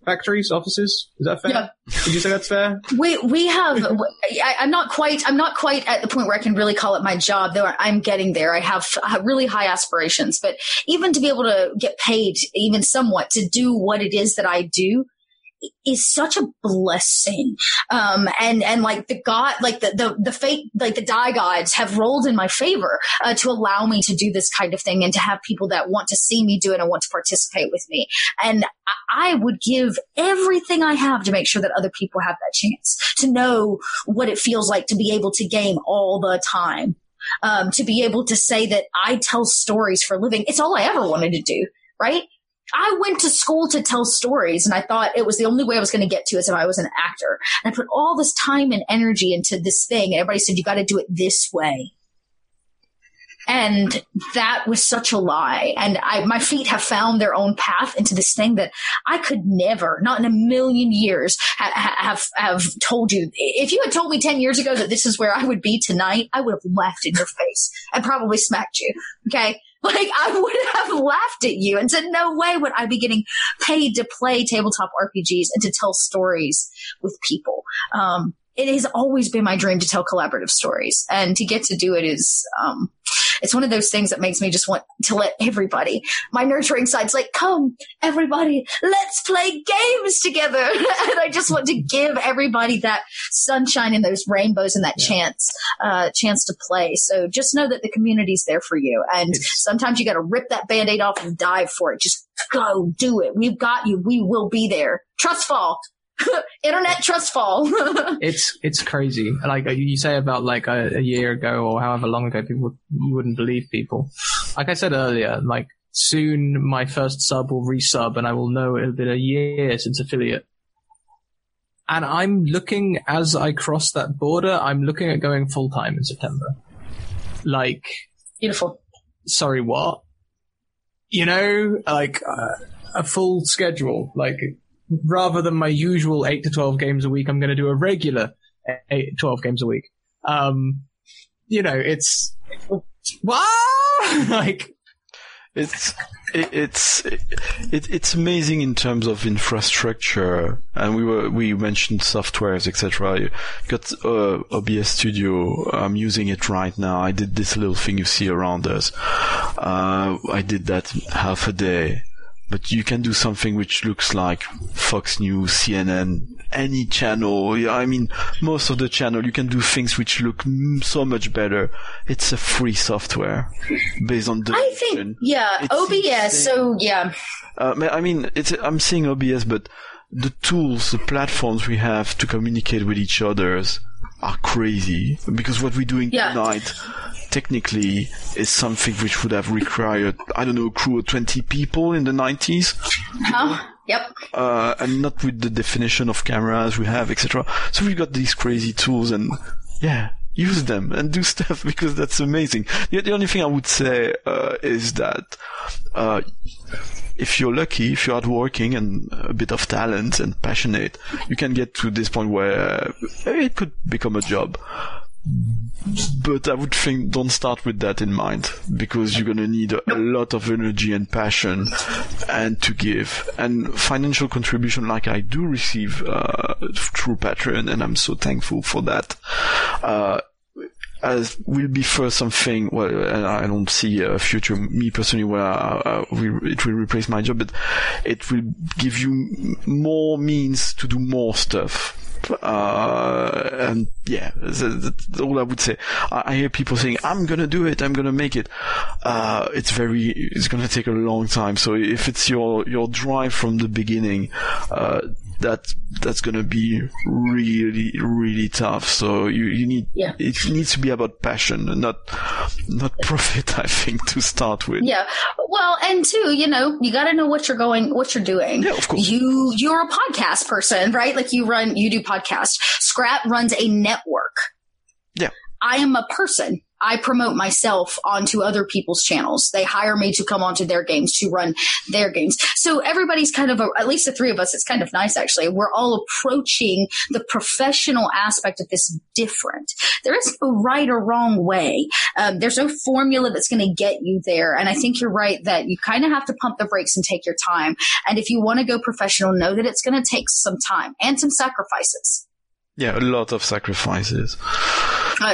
Factories, offices. Is that fair? Yeah. Did you say that's fair? We have. I'm not quite at the point where I can really call it my job, though. I'm getting there. I have really high aspirations, but even to be able to get paid, even somewhat, to do what it is that I do, is such a blessing. And like the god, like the fate, like the die gods have rolled in my favor, to allow me to do this kind of thing and to have people that want to see me do it and want to participate with me. And I would give everything I have to make sure that other people have that chance to know what it feels like to be able to game all the time. To be able to say that I tell stories for a living. It's all I ever wanted to do, right? I went to school to tell stories, and I thought it was the only way I was going to get to is if I was an actor. And I put all this time and energy into this thing, and everybody said, you got to do it this way. And that was such a lie. And my feet have found their own path into this thing that I could never, not in a million years, have told you. If you had told me 10 years ago that this is where I would be tonight, I would have laughed in your face and probably smacked you. Okay. Like, I would have laughed at you and said, no way would I be getting paid to play tabletop RPGs and to tell stories with people. It has always been my dream to tell collaborative stories, and to get to do it is, it's one of those things that makes me just want to let everybody, my nurturing side's like, come everybody, let's play games together. And I just want to give everybody that sunshine and those rainbows and that chance to play. So just know that the community's there for you. And sometimes you got to rip that Band-Aid off and dive for it. Just go do it. We've got you. We will be there. Trust fall. Internet trust fall. It's crazy. Like you say about like a year ago or however long ago, you wouldn't believe people. Like I said earlier, like soon my first sub will resub, and I will know it'll be a year since affiliate. And I'm looking, as I cross that border, I'm looking at going full time in September. Like, beautiful. Sorry, what? You know, like a full schedule, like. Rather than my usual 8 to 12 games a week, I'm going to do a regular 12 games a week. It's... What? Like... It's amazing in terms of infrastructure, and we mentioned softwares, etc. Got OBS Studio. I'm using it right now. I did this little thing you see around us. I did that half a day, but you can do something which looks like Fox News, CNN, any channel. I mean, most of the channel you can do things which look so much better. It's a free software based on the. I think, yeah, OBS. Insane. So yeah. I mean, I'm saying OBS, but the tools, the platforms we have to communicate with each other are crazy, because what we're doing tonight, technically, is something which would have required, I don't know, a crew of 20 people in the 90s. Huh? Yep. And not with the definition of cameras we have, etc. So we got these crazy tools, and use them and do stuff, because that's amazing. The only thing I would say is that if you're lucky, if you're hardworking and a bit of talent and passionate, you can get to this point where it could become a job. But I would think don't start with that in mind, because you're going to need a lot of energy and passion and to give. And financial contribution, like I do receive through Patreon, and I'm so thankful for that, as will be first something, well, I don't see a future, me personally, where it will replace my job, but it will give you more means to do more stuff. And yeah, that's all I would say. I hear people saying, I'm gonna do it, I'm gonna make it. It's gonna take a long time. So if it's your drive from the beginning, that's gonna be really, really tough. So you need, it needs to be about passion and not profit, I think, to start with. Yeah. Well, and two, you gotta know what you're doing. Yeah, of course. You're a podcast person, right? Like you do podcasts. Scrap runs a network. Yeah. I am a person. I promote myself onto other people's channels. They hire me to come onto their games, to run their games. So everybody's kind of, at least the three of us, it's kind of nice, actually. We're all approaching the professional aspect of this different. There is no right or wrong way. There's no formula that's going to get you there. And I think you're right that you kind of have to pump the brakes and take your time. And if you want to go professional, know that it's going to take some time and some sacrifices. Yeah, a lot of sacrifices.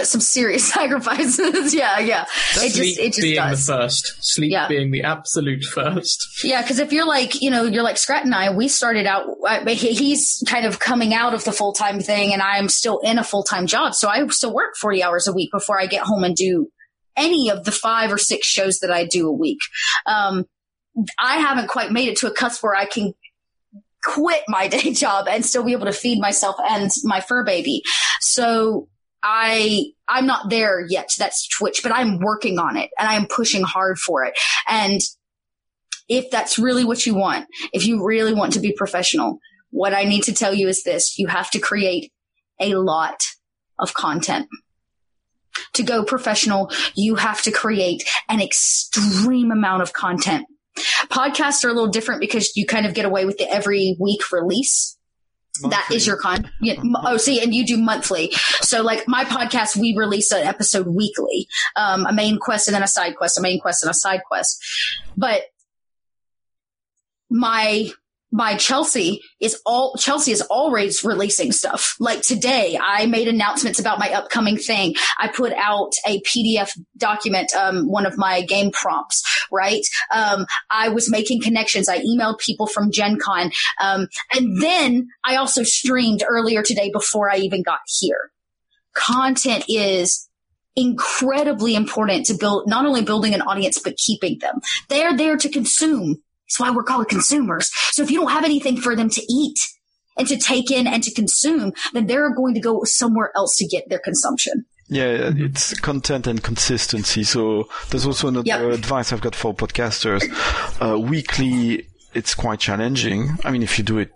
Some serious sacrifices. Yeah. It just being does. The first. Sleep being the absolute first. Yeah, because if you're like, you're like Scrat and I, we started out, he's kind of coming out of the full-time thing, and I'm still in a full-time job. So I still work 40 hours a week before I get home and do any of the 5 or 6 shows that I do a week. I haven't quite made it to a cusp where I can quit my day job and still be able to feed myself and my fur baby. So I'm not there yet. That's Twitch, but I'm working on it and I am pushing hard for it. And if that's really what you want, if you really want to be professional, what I need to tell you is this: you have to create a lot of content. To go professional, you have to create an extreme amount of content. Podcasts are a little different because you kind of get away with the every week release. Monthly. That is your and you do monthly. So like my podcast, we release an episode weekly, a main quest and then a side quest, a main quest and a side quest. But my Chelsea is always releasing stuff. Like today, I made announcements about my upcoming thing. I put out a PDF document, one of my game prompts, right? I was making connections. I emailed people from Gen Con. And then I also streamed earlier today before I even got here. Content is incredibly important to build, not only building an audience, but keeping them. They're there to consume. That's why we're called consumers. So if you don't have anything for them to eat and to take in and to consume, then they're going to go somewhere else to get their consumption. Yeah, it's content and consistency. So there's also another advice I've got for podcasters. Weekly, it's quite challenging. I mean, if you do it,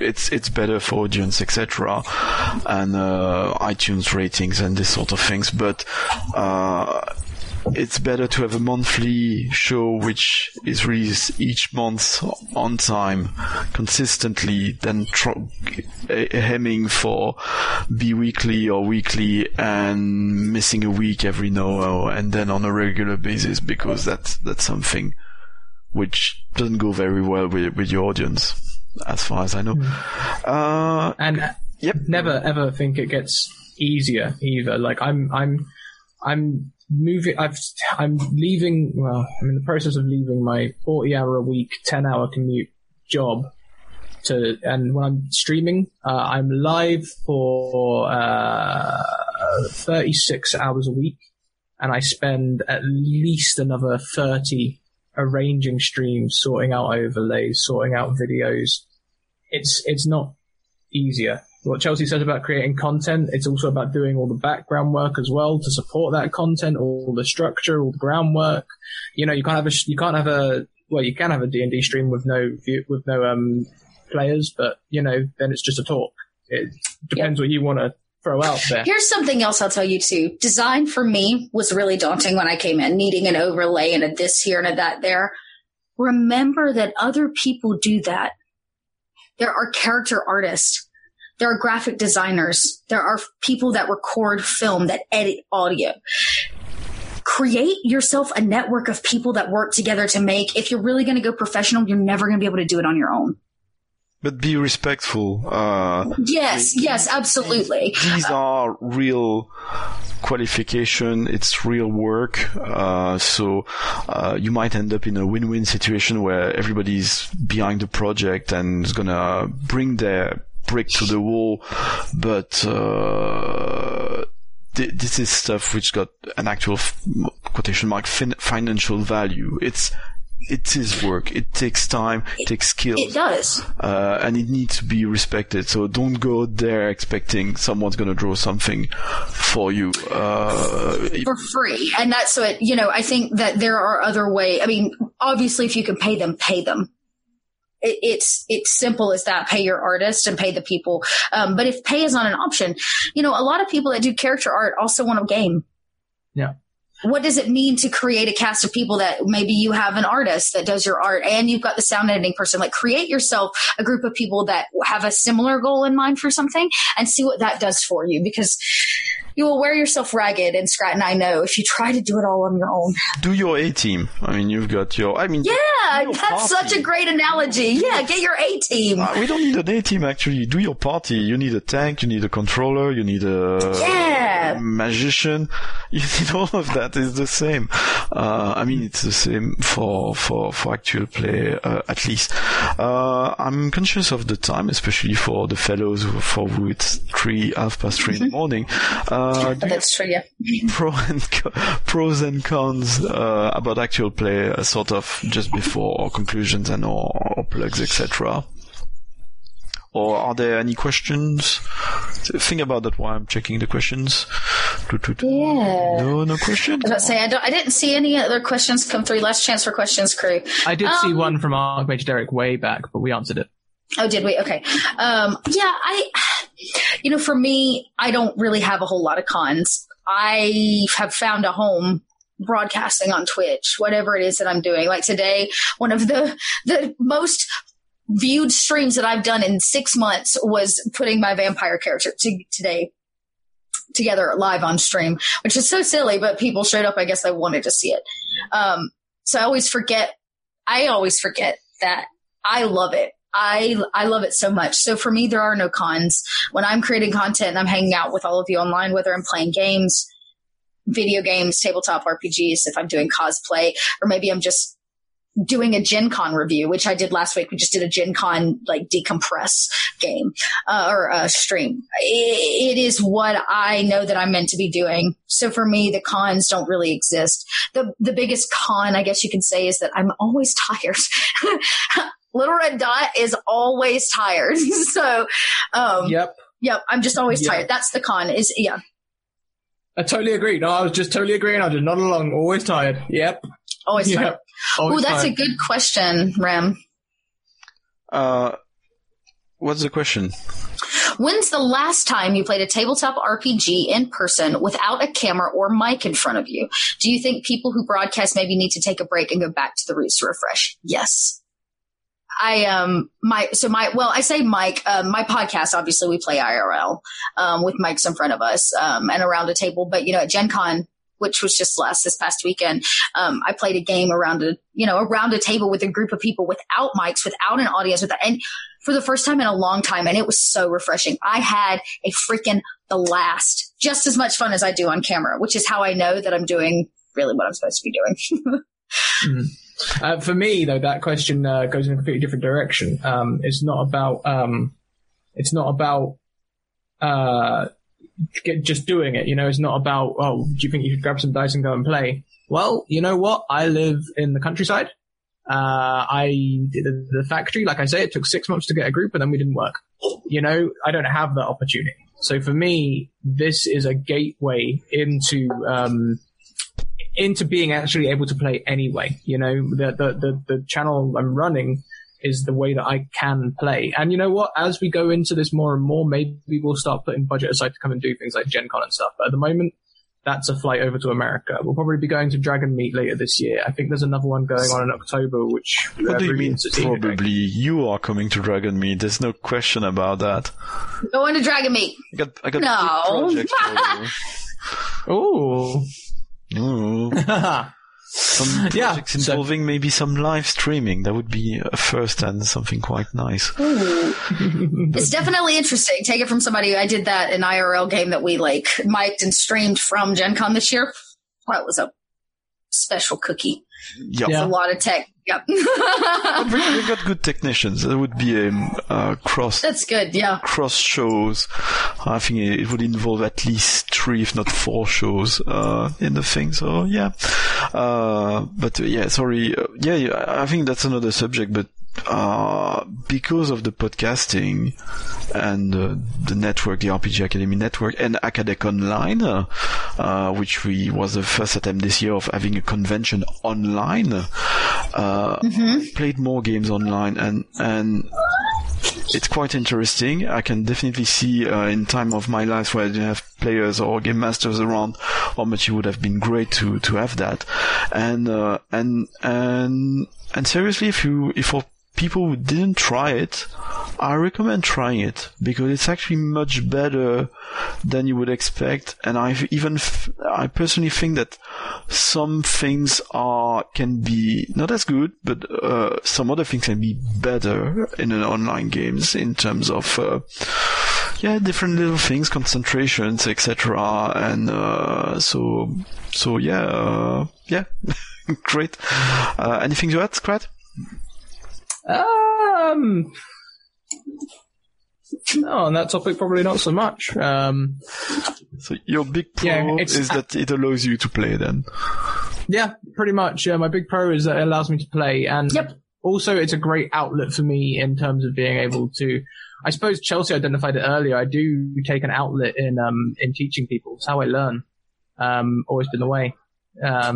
it's better for audience, etc., and iTunes ratings and this sort of things. But it's better to have a monthly show which is released each month on time, consistently, than hemming for bi-weekly or weekly and missing a week every now and then on a regular basis, because that's something which doesn't go very well with your audience, as far as I know. And never ever think it gets easier either. Like I'm moving. I'm leaving. Well, I'm in the process of leaving my 40-hour-a-week, 10-hour commute job. And when I'm streaming, I'm live for 36 hours a week, and I spend at least another 30 arranging streams, sorting out overlays, sorting out videos. It's not easier. What Chelsea says about creating content, it's also about doing all the background work as well to support that content, all the structure, all the groundwork. You know, you can have a D&D stream with no players, but you know, then it's just a talk. It depends what you want to throw out there. Here's something else I'll tell you too. Design for me was really daunting when I came in, needing an overlay and a this here and a that there. Remember that other people do that. There are character artists. There are graphic designers. There are people that record film, that edit audio. Create yourself a network of people that work together to make. If you're really going to go professional, you're never going to be able to do it on your own. But be respectful. Yes, absolutely. These are real qualification. It's real work. So you might end up in a win-win situation where everybody's behind the project and is going to bring their brick to the wall. But this is stuff which got an actual, quotation mark, financial value. It is work. It takes time. It takes skills. It does. And it needs to be respected. So don't go out there expecting someone's going to draw something for you. For free. And that's what, you know, I think that there are other ways. I mean, obviously, if you can pay them, pay them. It's simple as that. Pay your artist and pay the people. But if pay is not an option, you know, a lot of people that do character art also want a game. Yeah. What does it mean to create a cast of people that maybe you have an artist that does your art and you've got the sound editing person? Like, create yourself a group of people that have a similar goal in mind for something and see what that does for you, because you will wear yourself ragged, and Scrat and I know, if you try to do it all on your own. Do your A-team. I mean, you've got your... I mean, yeah, that's party. Such a great analogy. Yeah, get your A-team. We don't need an A-team, actually. Do your party. You need a tank, you need a controller, you need a magician. You need all of that. It's the same. I mean, it's the same for actual play, at least. I'm conscious of the time, especially for the fellows for who it's 3:30 in the morning. That's true, yeah. Pros and cons about actual play, sort of just before conclusions and or plugs, etc. Or are there any questions? Think about that while I'm checking the questions. Yeah. No questions. I was about to say, I didn't see any other questions come through. Last chance for questions, crew. I did see one from Archmage Derek way back, but we answered it. Oh, did we? Okay. You know, for me, I don't really have a whole lot of cons. I have found a home broadcasting on Twitch, whatever it is that I'm doing. Like today, one of the most viewed streams that I've done in 6 months was putting my vampire character today together live on stream, which is so silly, but people showed up. I guess they wanted to see it. So I always forget that I love it. I love it so much. So for me, there are no cons. When I'm creating content and I'm hanging out with all of you online, whether I'm playing games, video games, tabletop RPGs, if I'm doing cosplay, or maybe I'm just doing a Gen Con review, which I did last week. We just did a Gen Con, like, decompress game or stream. It is what I know that I'm meant to be doing. So for me, the cons don't really exist. The biggest con, I guess you can say, is that I'm always tired. Little Red Dot is always tired. So, Yep. I'm just always tired. That's the con is, yeah. I totally agree. No, I was just totally agreeing. I did not along. Always tired. Yep. Always tired. Oh, that's tired. A good question, Ram. What's the question? When's the last time you played a tabletop RPG in person without a camera or mic in front of you? Do you think people who broadcast maybe need to take a break and go back to the roots to refresh? Yes. My podcast, obviously we play IRL, with mics in front of us, and around a table, but you know, at Gen Con, which was just this past weekend, I played a game around a table with a group of people without mics, without an audience, and for the first time in a long time. And it was so refreshing. I had a freaking blast, just as much fun as I do on camera, which is how I know that I'm doing really what I'm supposed to be doing. For me, though, that question goes in a completely different direction. It's not about just doing it. It's not about, oh, do you think you should grab some dice and go and play? Well, you know what? I live in the countryside. I did the factory. Like I say, it took 6 months to get a group, and then we didn't work. I don't have that opportunity. So for me, this is a gateway into being actually able to play anyway. The channel I'm running is the way that I can play. And you know what? As we go into this more and more, maybe we'll start putting budget aside to come and do things like Gen Con and stuff. But at the moment, that's a flight over to America. We'll probably be going to Dragon Meat later this year. I think there's another one going on in October, which... What do you mean, probably? You are coming to Dragon Meat. There's no question about that. Going to Dragon Meat. I got no. Big project for you. Ooh. Some projects involving maybe some live streaming. That would be a first and something quite nice. It's definitely interesting. Take it from somebody who, I did that in IRL game that we mic'd and streamed from Gen Con this year. That was a special cookie. Yep. Yeah. It's a lot of tech. Yep. We got good technicians. That would be a cross. That's good. Yeah. Cross shows. I think it would involve at least 3, if not 4 shows in the thing. So yeah. I think that's another subject. But because of the podcasting and the network, the RPG Academy Network and Acadacon Online, which was the first attempt this year of having a convention online, played more games online, and it's quite interesting. I can definitely see in time of my life where I didn't have players or game masters around how much it would have been great to have that. And seriously, if people who didn't try it, I recommend trying it, because it's actually much better than you would expect. And I personally think that some things can be not as good, but some other things can be better in an online games in terms of different little things, concentrations, etc. And great. Anything to add, Scrat? No, on that topic, probably not so much. So your big pro is that it allows you to play then? Yeah, pretty much. Yeah, my big pro is that it allows me to play, and also it's a great outlet for me in terms of being able to... I suppose Chelsea identified it earlier. I do take an outlet in teaching people. It's how I learn. Always been the way. I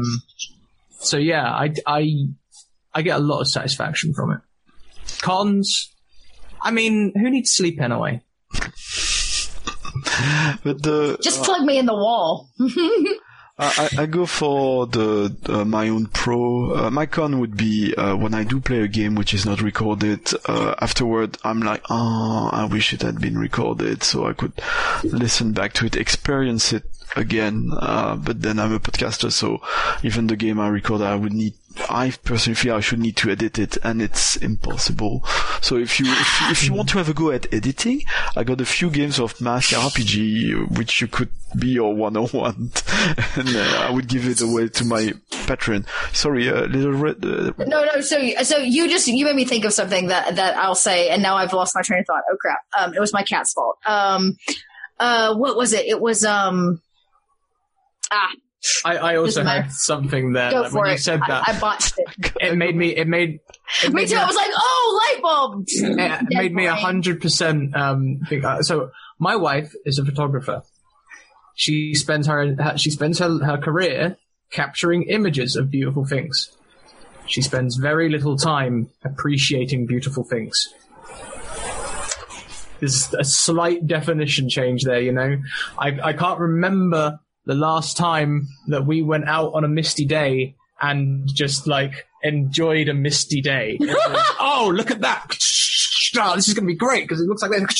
get a lot of satisfaction from it. Cons? I mean, who needs sleep anyway? But just plug me in the wall. I go for my own pro. My con would be when I do play a game which is not recorded, afterward I'm like, oh, I wish it had been recorded so I could listen back to it, experience it again. But then I'm a podcaster, so even the game I record, I personally feel I should need to edit it, and it's impossible. So if you want to have a go at editing, I got a few games of Mask RPG which you could be your 101, and I would give it away to my patron. Sorry, Little Red. No. So you made me think of something that I'll say, and now I've lost my train of thought. Oh crap! It was my cat's fault. What was it? It was I also had something there. Go for when it. You said that, I botched it. It made me too. I was like, oh, light bulb. It made me 100%. So my wife is a photographer. She spends her career capturing images of beautiful things. She spends very little time appreciating beautiful things. There's a slight definition change there. I can't remember the last time that we went out on a misty day and just enjoyed a misty day. Oh, look at that. Oh, this is going to be great because it looks like that.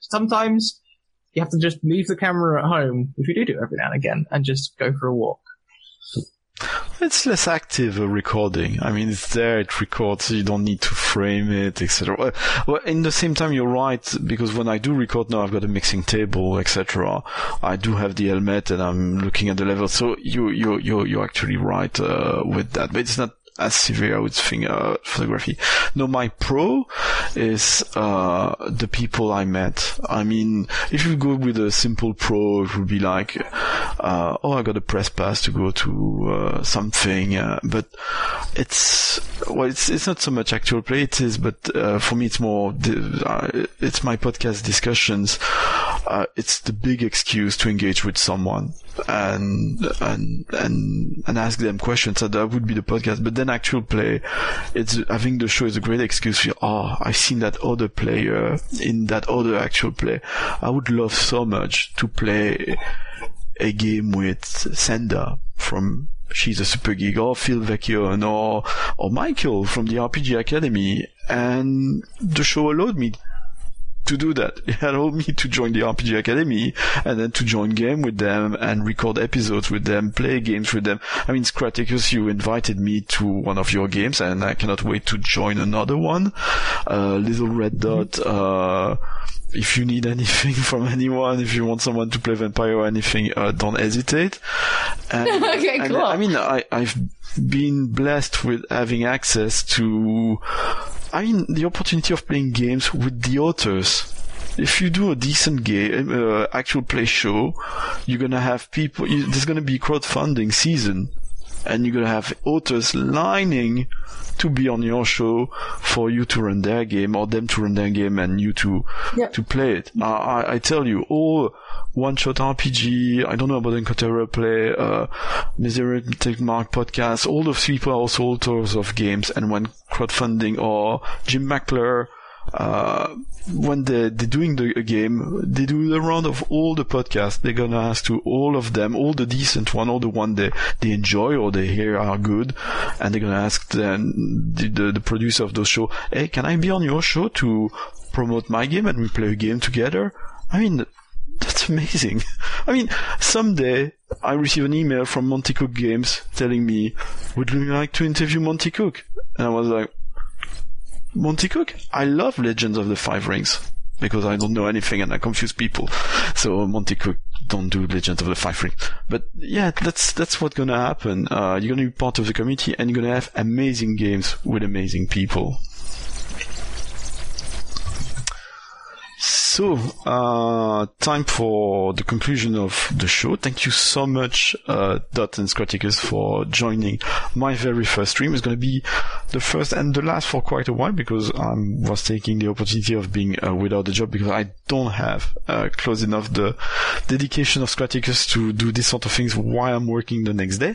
Sometimes You have to just leave the camera at home, which we do every now and again, and just go for a walk. It's less active recording. I mean, it's there, it records, so you don't need to frame it, etc. Well, in the same time, you're right, because when I do record now, I've got a mixing table, etc. I do have the helmet, and I'm looking at the level. So you're actually right with that, but it's not as severe, I would think, photography. No, my pro is the people I met. I mean, if you go with a simple pro, it would be like, oh, I got a press pass to go to something, but it's not so much actual play. It is, but for me, it's more it's my podcast discussions. It's the big excuse to engage with someone and ask them questions. So that would be the podcast. But then actual play, I think the show is a great excuse for, I've seen that other player in that other actual play. I would love so much to play a game with Senda from She's a Super Geek, or Phil Vecchione, or Michael from the RPG Academy. And the show allowed me to do that. It allowed me to join the RPG Academy and then to join game with them and record episodes with them, play games with them. I mean, Scratticus, you invited me to one of your games and I cannot wait to join another one. Little Red Dot, if you need anything from anyone, if you want someone to play Vampire or anything, don't hesitate. And, okay, cool. I mean, I've been blessed with having access to, the opportunity of playing games with the authors. If you do a decent game, actual play show, you're gonna have people, there's gonna be crowdfunding season, and you're gonna have authors lining to be on your show for you to run their game, or them to run their game and you to play it. I tell you, all one-shot RPG, I don't know about Encounter Roleplay, Misery Mark podcast, all those people are also authors of games, and when crowdfunding, or Jim Mackler, when they're doing a game, they do the round of all the podcasts. They're gonna ask to all of them, all the decent one, all the one they enjoy or they hear are good, and they're gonna ask them, the producer of those show, hey, can I be on your show to promote my game and we play a game together? I mean, that's amazing. I mean, someday I receive an email from Monty Cook Games telling me, would you like to interview Monty Cook? And I was like, Monty Cook? I love Legends of the Five Rings because I don't know anything and I confuse people. So Monty Cook, don't do Legends of the Five Rings. But yeah, that's what's gonna happen. You're gonna be part of the community and you're gonna have amazing games with amazing people. So, time for the conclusion of the show. Thank you so much, Dot and Scratticus, for joining my very first stream. It's going to be the first and the last for quite a while because I was taking the opportunity of being without a job because I don't have close enough the dedication of Scratticus to do these sort of things while I'm working the next day.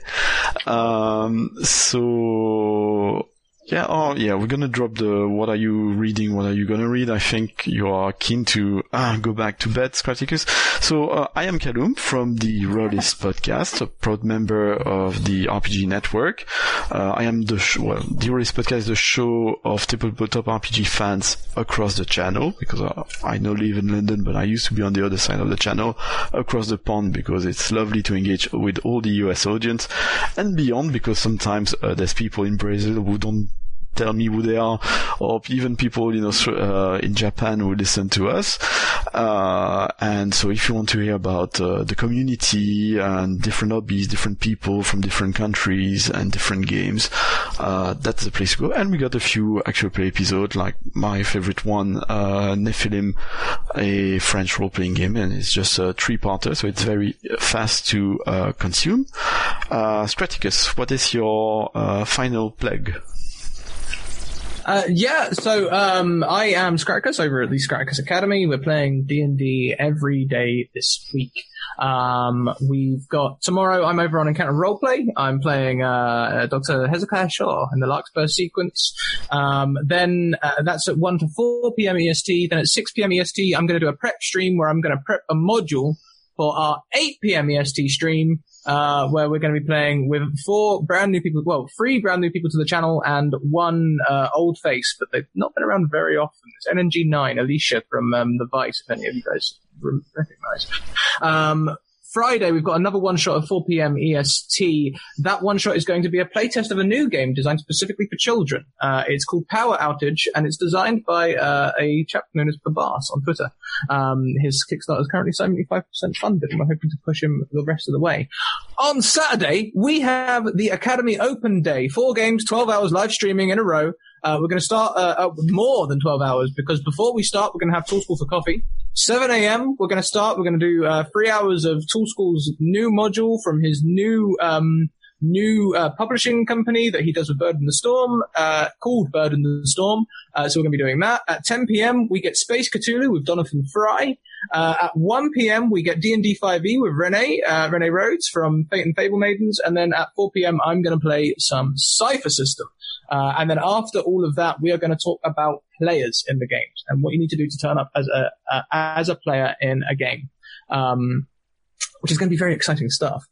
We're gonna drop the what are you reading, what are you gonna read. I think you are keen to go back to bed, Scratticus. So, I am Kalum from the Rolistes podcast, a proud member of the RPG Network. I am the Rolistes podcast is the show of tabletop RPG fans across the channel, because I now live in London, but I used to be on the other side of the channel, across the pond, because it's lovely to engage with all the US audience, and beyond, because sometimes there's people in Brazil who don't tell me who they are, or even people in Japan who listen to us. And so if you want to hear about the community and different hobbies, different people from different countries and different games, that's the place to go. And we got a few actual play episodes, like my favorite one, Nephilim, a French role-playing game, and it's just a three-parter, so it's very fast to consume. Scratticus, what is your final plug? So I am Scratticus over at the Scratticus Academy. We're playing D&D every day this week. We've got tomorrow, I'm over on Encounter Roleplay. I'm playing Dr. Hezekiah Shaw in the Larkspur sequence. Then that's at 1 to 4 p.m. EST. Then at 6 p.m. EST, I'm going to do a prep stream where I'm going to prep a module for our 8 p.m. EST stream. where we're going to be playing with three brand new people to the channel and one old face, but they've not been around very often. It's NNG9, Alicia from The Vice, if any of you guys recognize. Friday, we've got another one-shot at 4 p.m. EST. That one-shot is going to be a playtest of a new game designed specifically for children. It's called Power Outage, and it's designed by a chap known as Babas on Twitter. His Kickstarter is currently 75% funded, and we're hoping to push him the rest of the way. On Saturday, we have the Academy Open Day. 4 games, 12 hours live streaming in a row. We're going to start with more than 12 hours, because before we start, we're going to have Tool School for Coffee. 7 a.m., we're going to start. We're going to do 3 hours of Tool School's new module from his new publishing company that he does with Bird in the Storm, called Bird in the Storm. So we're going to be doing that. At 10 p.m., we get Space Cthulhu with Donovan Fry. At 1 p.m., we get D&D 5e with Renee Rhodes from Fate and Fable Maidens. And then at 4 p.m., I'm going to play some Cypher System. And then after all of that, we are going to talk about players in the games and what you need to do to turn up as a player in a game, which is going to be very exciting stuff.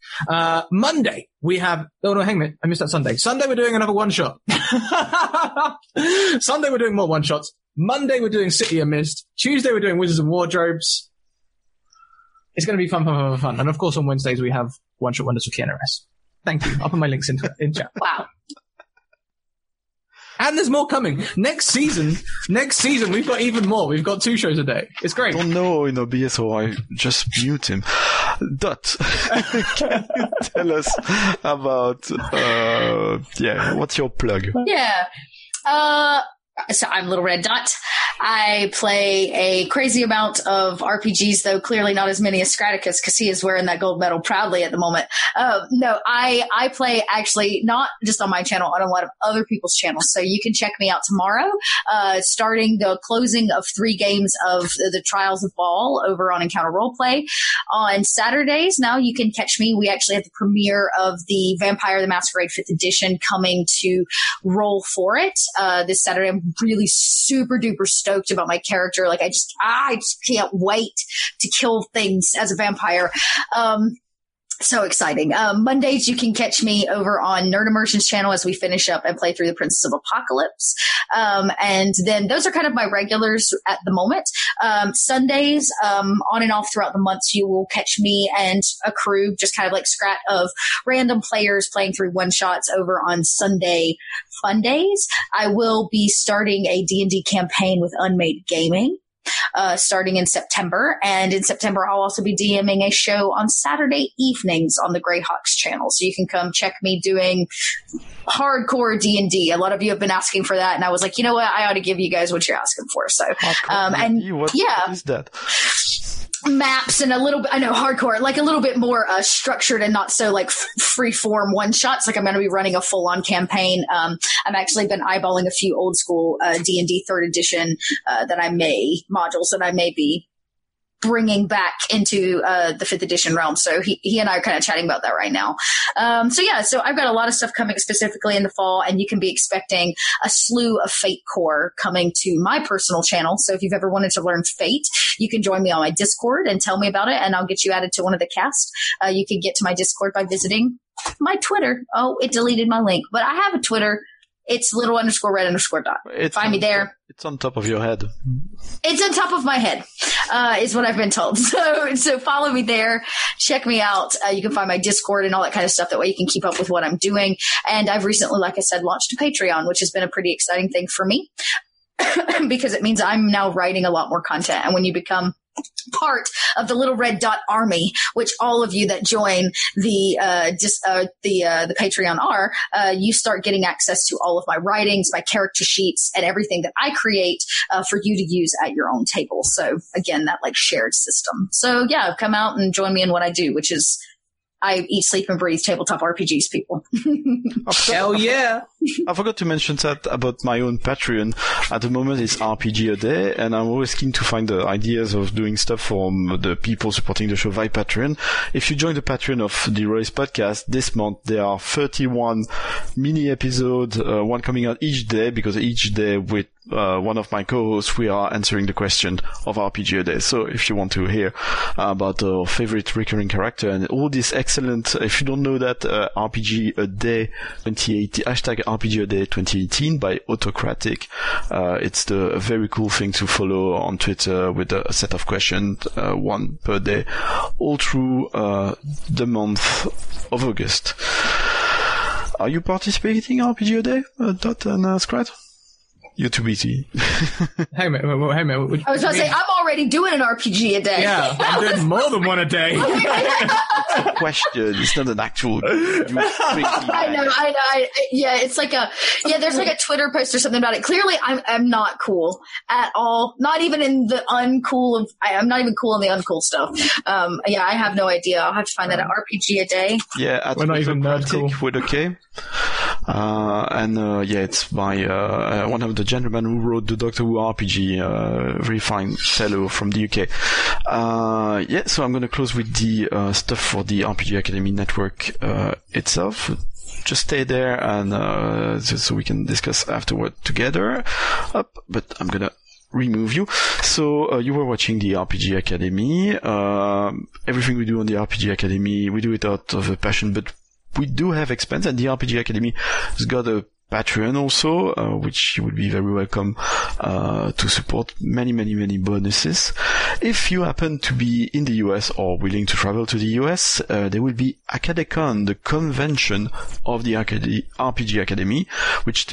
Monday, we have... Oh, no, hang a minute. I missed that Sunday. Sunday, we're doing another one-shot. Sunday, we're doing more one-shots. Monday, we're doing City of Mist. Tuesday, we're doing Wizards and Wardrobes. It's going to be fun. And, of course, on Wednesdays, we have One-Shot Wonders with Keanu Ress. Thank you. I'll put my links in chat. Wow. And there's more coming. Next season, we've got even more. We've got 2 shows a day. It's great. I don't know in OBS, so I just mute him. Dot, can you tell us about, what's your plug? Yeah. So I'm Little Red Dot. I play a crazy amount of RPGs, though clearly not as many as Scratticus, because he is wearing that gold medal proudly at the moment. I play actually not just on my channel, on a lot of other people's channels. So you can check me out tomorrow, starting the closing of 3 games of the Trials of Ball over on Encounter Roleplay. On Saturdays, now you can catch me. We actually have the premiere of the Vampire the Masquerade 5th edition coming to Roll for It this Saturday. I'm really super duper stoked about my character. Like I just can't wait to kill things as a vampire. So exciting. Mondays, you can catch me over on Nerd Immersion's channel as we finish up and play through The Princess of Apocalypse. And then those are kind of my regulars at the moment. Sundays, on and off throughout the months, you will catch me and a crew, just kind of like Scrat, of random players playing through one-shots over on Sunday Fun Days. I will be starting a D&D campaign with Unmade Gaming. Starting in September. And in September, I'll also be DMing a show on Saturday evenings on the Greyhawks channel. So you can come check me doing hardcore D&D. A lot of you have been asking for that. And I was like, you know what? I ought to give you guys what you're asking for. So, what is that? Maps and a little bit, I know, hardcore, like a little bit more structured and not so like free form one shots. Like I'm going to be running a full on campaign. I've actually been eyeballing a few old school D&D 3rd edition modules that I may be bringing back into the 5th edition realm. So he and I are kind of chatting about that right now. So I've got a lot of stuff coming specifically in the fall, and you can be expecting a slew of Fate Core coming to my personal channel. So if you've ever wanted to learn Fate, you can join me on my Discord and tell me about it, and I'll get you added to one of the cast. You can get to my Discord by visiting my Twitter. Oh, it deleted my link, but I have a Twitter. It's little_red_dot. Find me there. It's on top of your head. It's on top of my head, is what I've been told. So follow me there. Check me out. You can find my Discord and all that kind of stuff. That way you can keep up with what I'm doing. And I've recently, like I said, launched a Patreon, which has been a pretty exciting thing for me because it means I'm now writing a lot more content. And when you become part of the Little Red Dot Army, which all of you that join the Patreon are, you start getting access to all of my writings, my character sheets, and everything that I create for you to use at your own table. So again, that like shared system. So yeah, come out and join me in what I do, which is I eat, sleep, and breathe tabletop RPGs, people. Hell yeah. I forgot to mention that about my own Patreon. At the moment, it's RPG a day, and I'm always keen to find the ideas of doing stuff for the people supporting the show via Patreon. If you join the Patreon of the Rolis podcast, this month there are 31 mini episodes, one coming out each day, because each day with one of my co-hosts, we are answering the question of RPG a day. So if you want to hear about your favorite recurring character and all this excellent, if you don't know that, RPG a day 2018, hashtag RPG a day 2018 by Autocratic. It's the very cool thing to follow on Twitter with a set of questions, one per day, all through the month of August. Are you participating in RPG a day, Dot and Scrat? You're too busy. Hey man. I was going to say, I'm already doing an RPG a day. Yeah, I'm doing more than one a day. It's a question. It's not an actual. I know. Yeah, it's like a. Yeah, there's like a Twitter post or something about it. Clearly, I'm not cool at all. Not even in the uncool. I'm not even cool in the uncool stuff. Yeah, I have no idea. I'll have to find that at RPG a day. Yeah, at we're not even nerd cool. With a K. Yeah, it's by one of the gentlemen who wrote the Doctor Who RPG, very fine fellow from the UK. Yeah, so I'm going to close with the stuff for the RPG Academy Network itself. Just stay there, and so we can discuss afterward together. But I'm going to remove you. So you were watching the RPG Academy. Everything we do on the RPG Academy, we do it out of a passion, but we do have expense, and the RPG Academy has got a Patreon also, which you would be very welcome to support. Many bonuses. If you happen to be in the US or willing to travel to the US, there will be Acadacon, the convention of the RPG Academy, which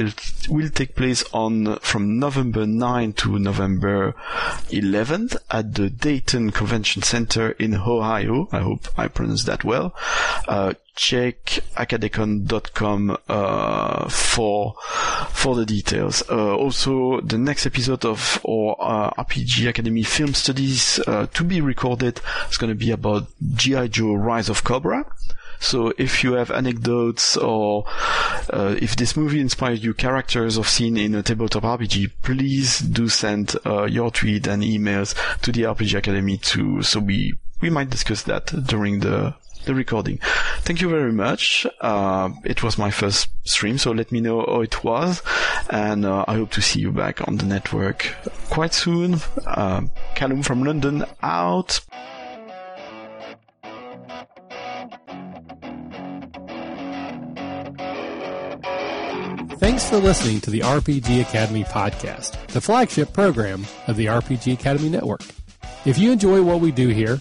will take place from November 9 to November 11th at the Dayton Convention Center in Ohio. I hope I pronounced that well. Check acadacon.com for the details. Also, the next episode of our RPG Academy Film Studies to be recorded is going to be about G.I. Joe Rise of Cobra. So if you have anecdotes or if this movie inspired you characters or scene in a tabletop RPG, please do send your tweet and emails to the RPG Academy too. So we might discuss that during the recording. Thank you very much. It was my first stream, so let me know how it was, and I hope to see you back on the network quite soon. Kalum from London out. Thanks for listening to the RPG Academy podcast, the flagship program of the RPG Academy Network. If you enjoy what we do here,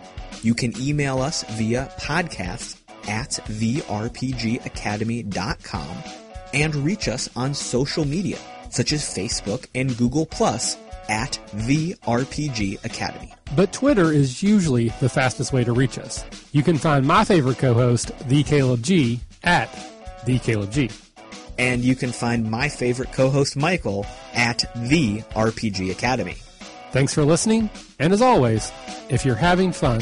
You can email us via podcast@therpgacademy.com and reach us on social media, such as Facebook and Google Plus @therpgacademy. But Twitter is usually the fastest way to reach us. You can find my favorite co-host, The Caleb G, @TheCalebG. And you can find my favorite co-host, Michael, @TheRPGAcademy. Thanks for listening, and as always, if you're having fun,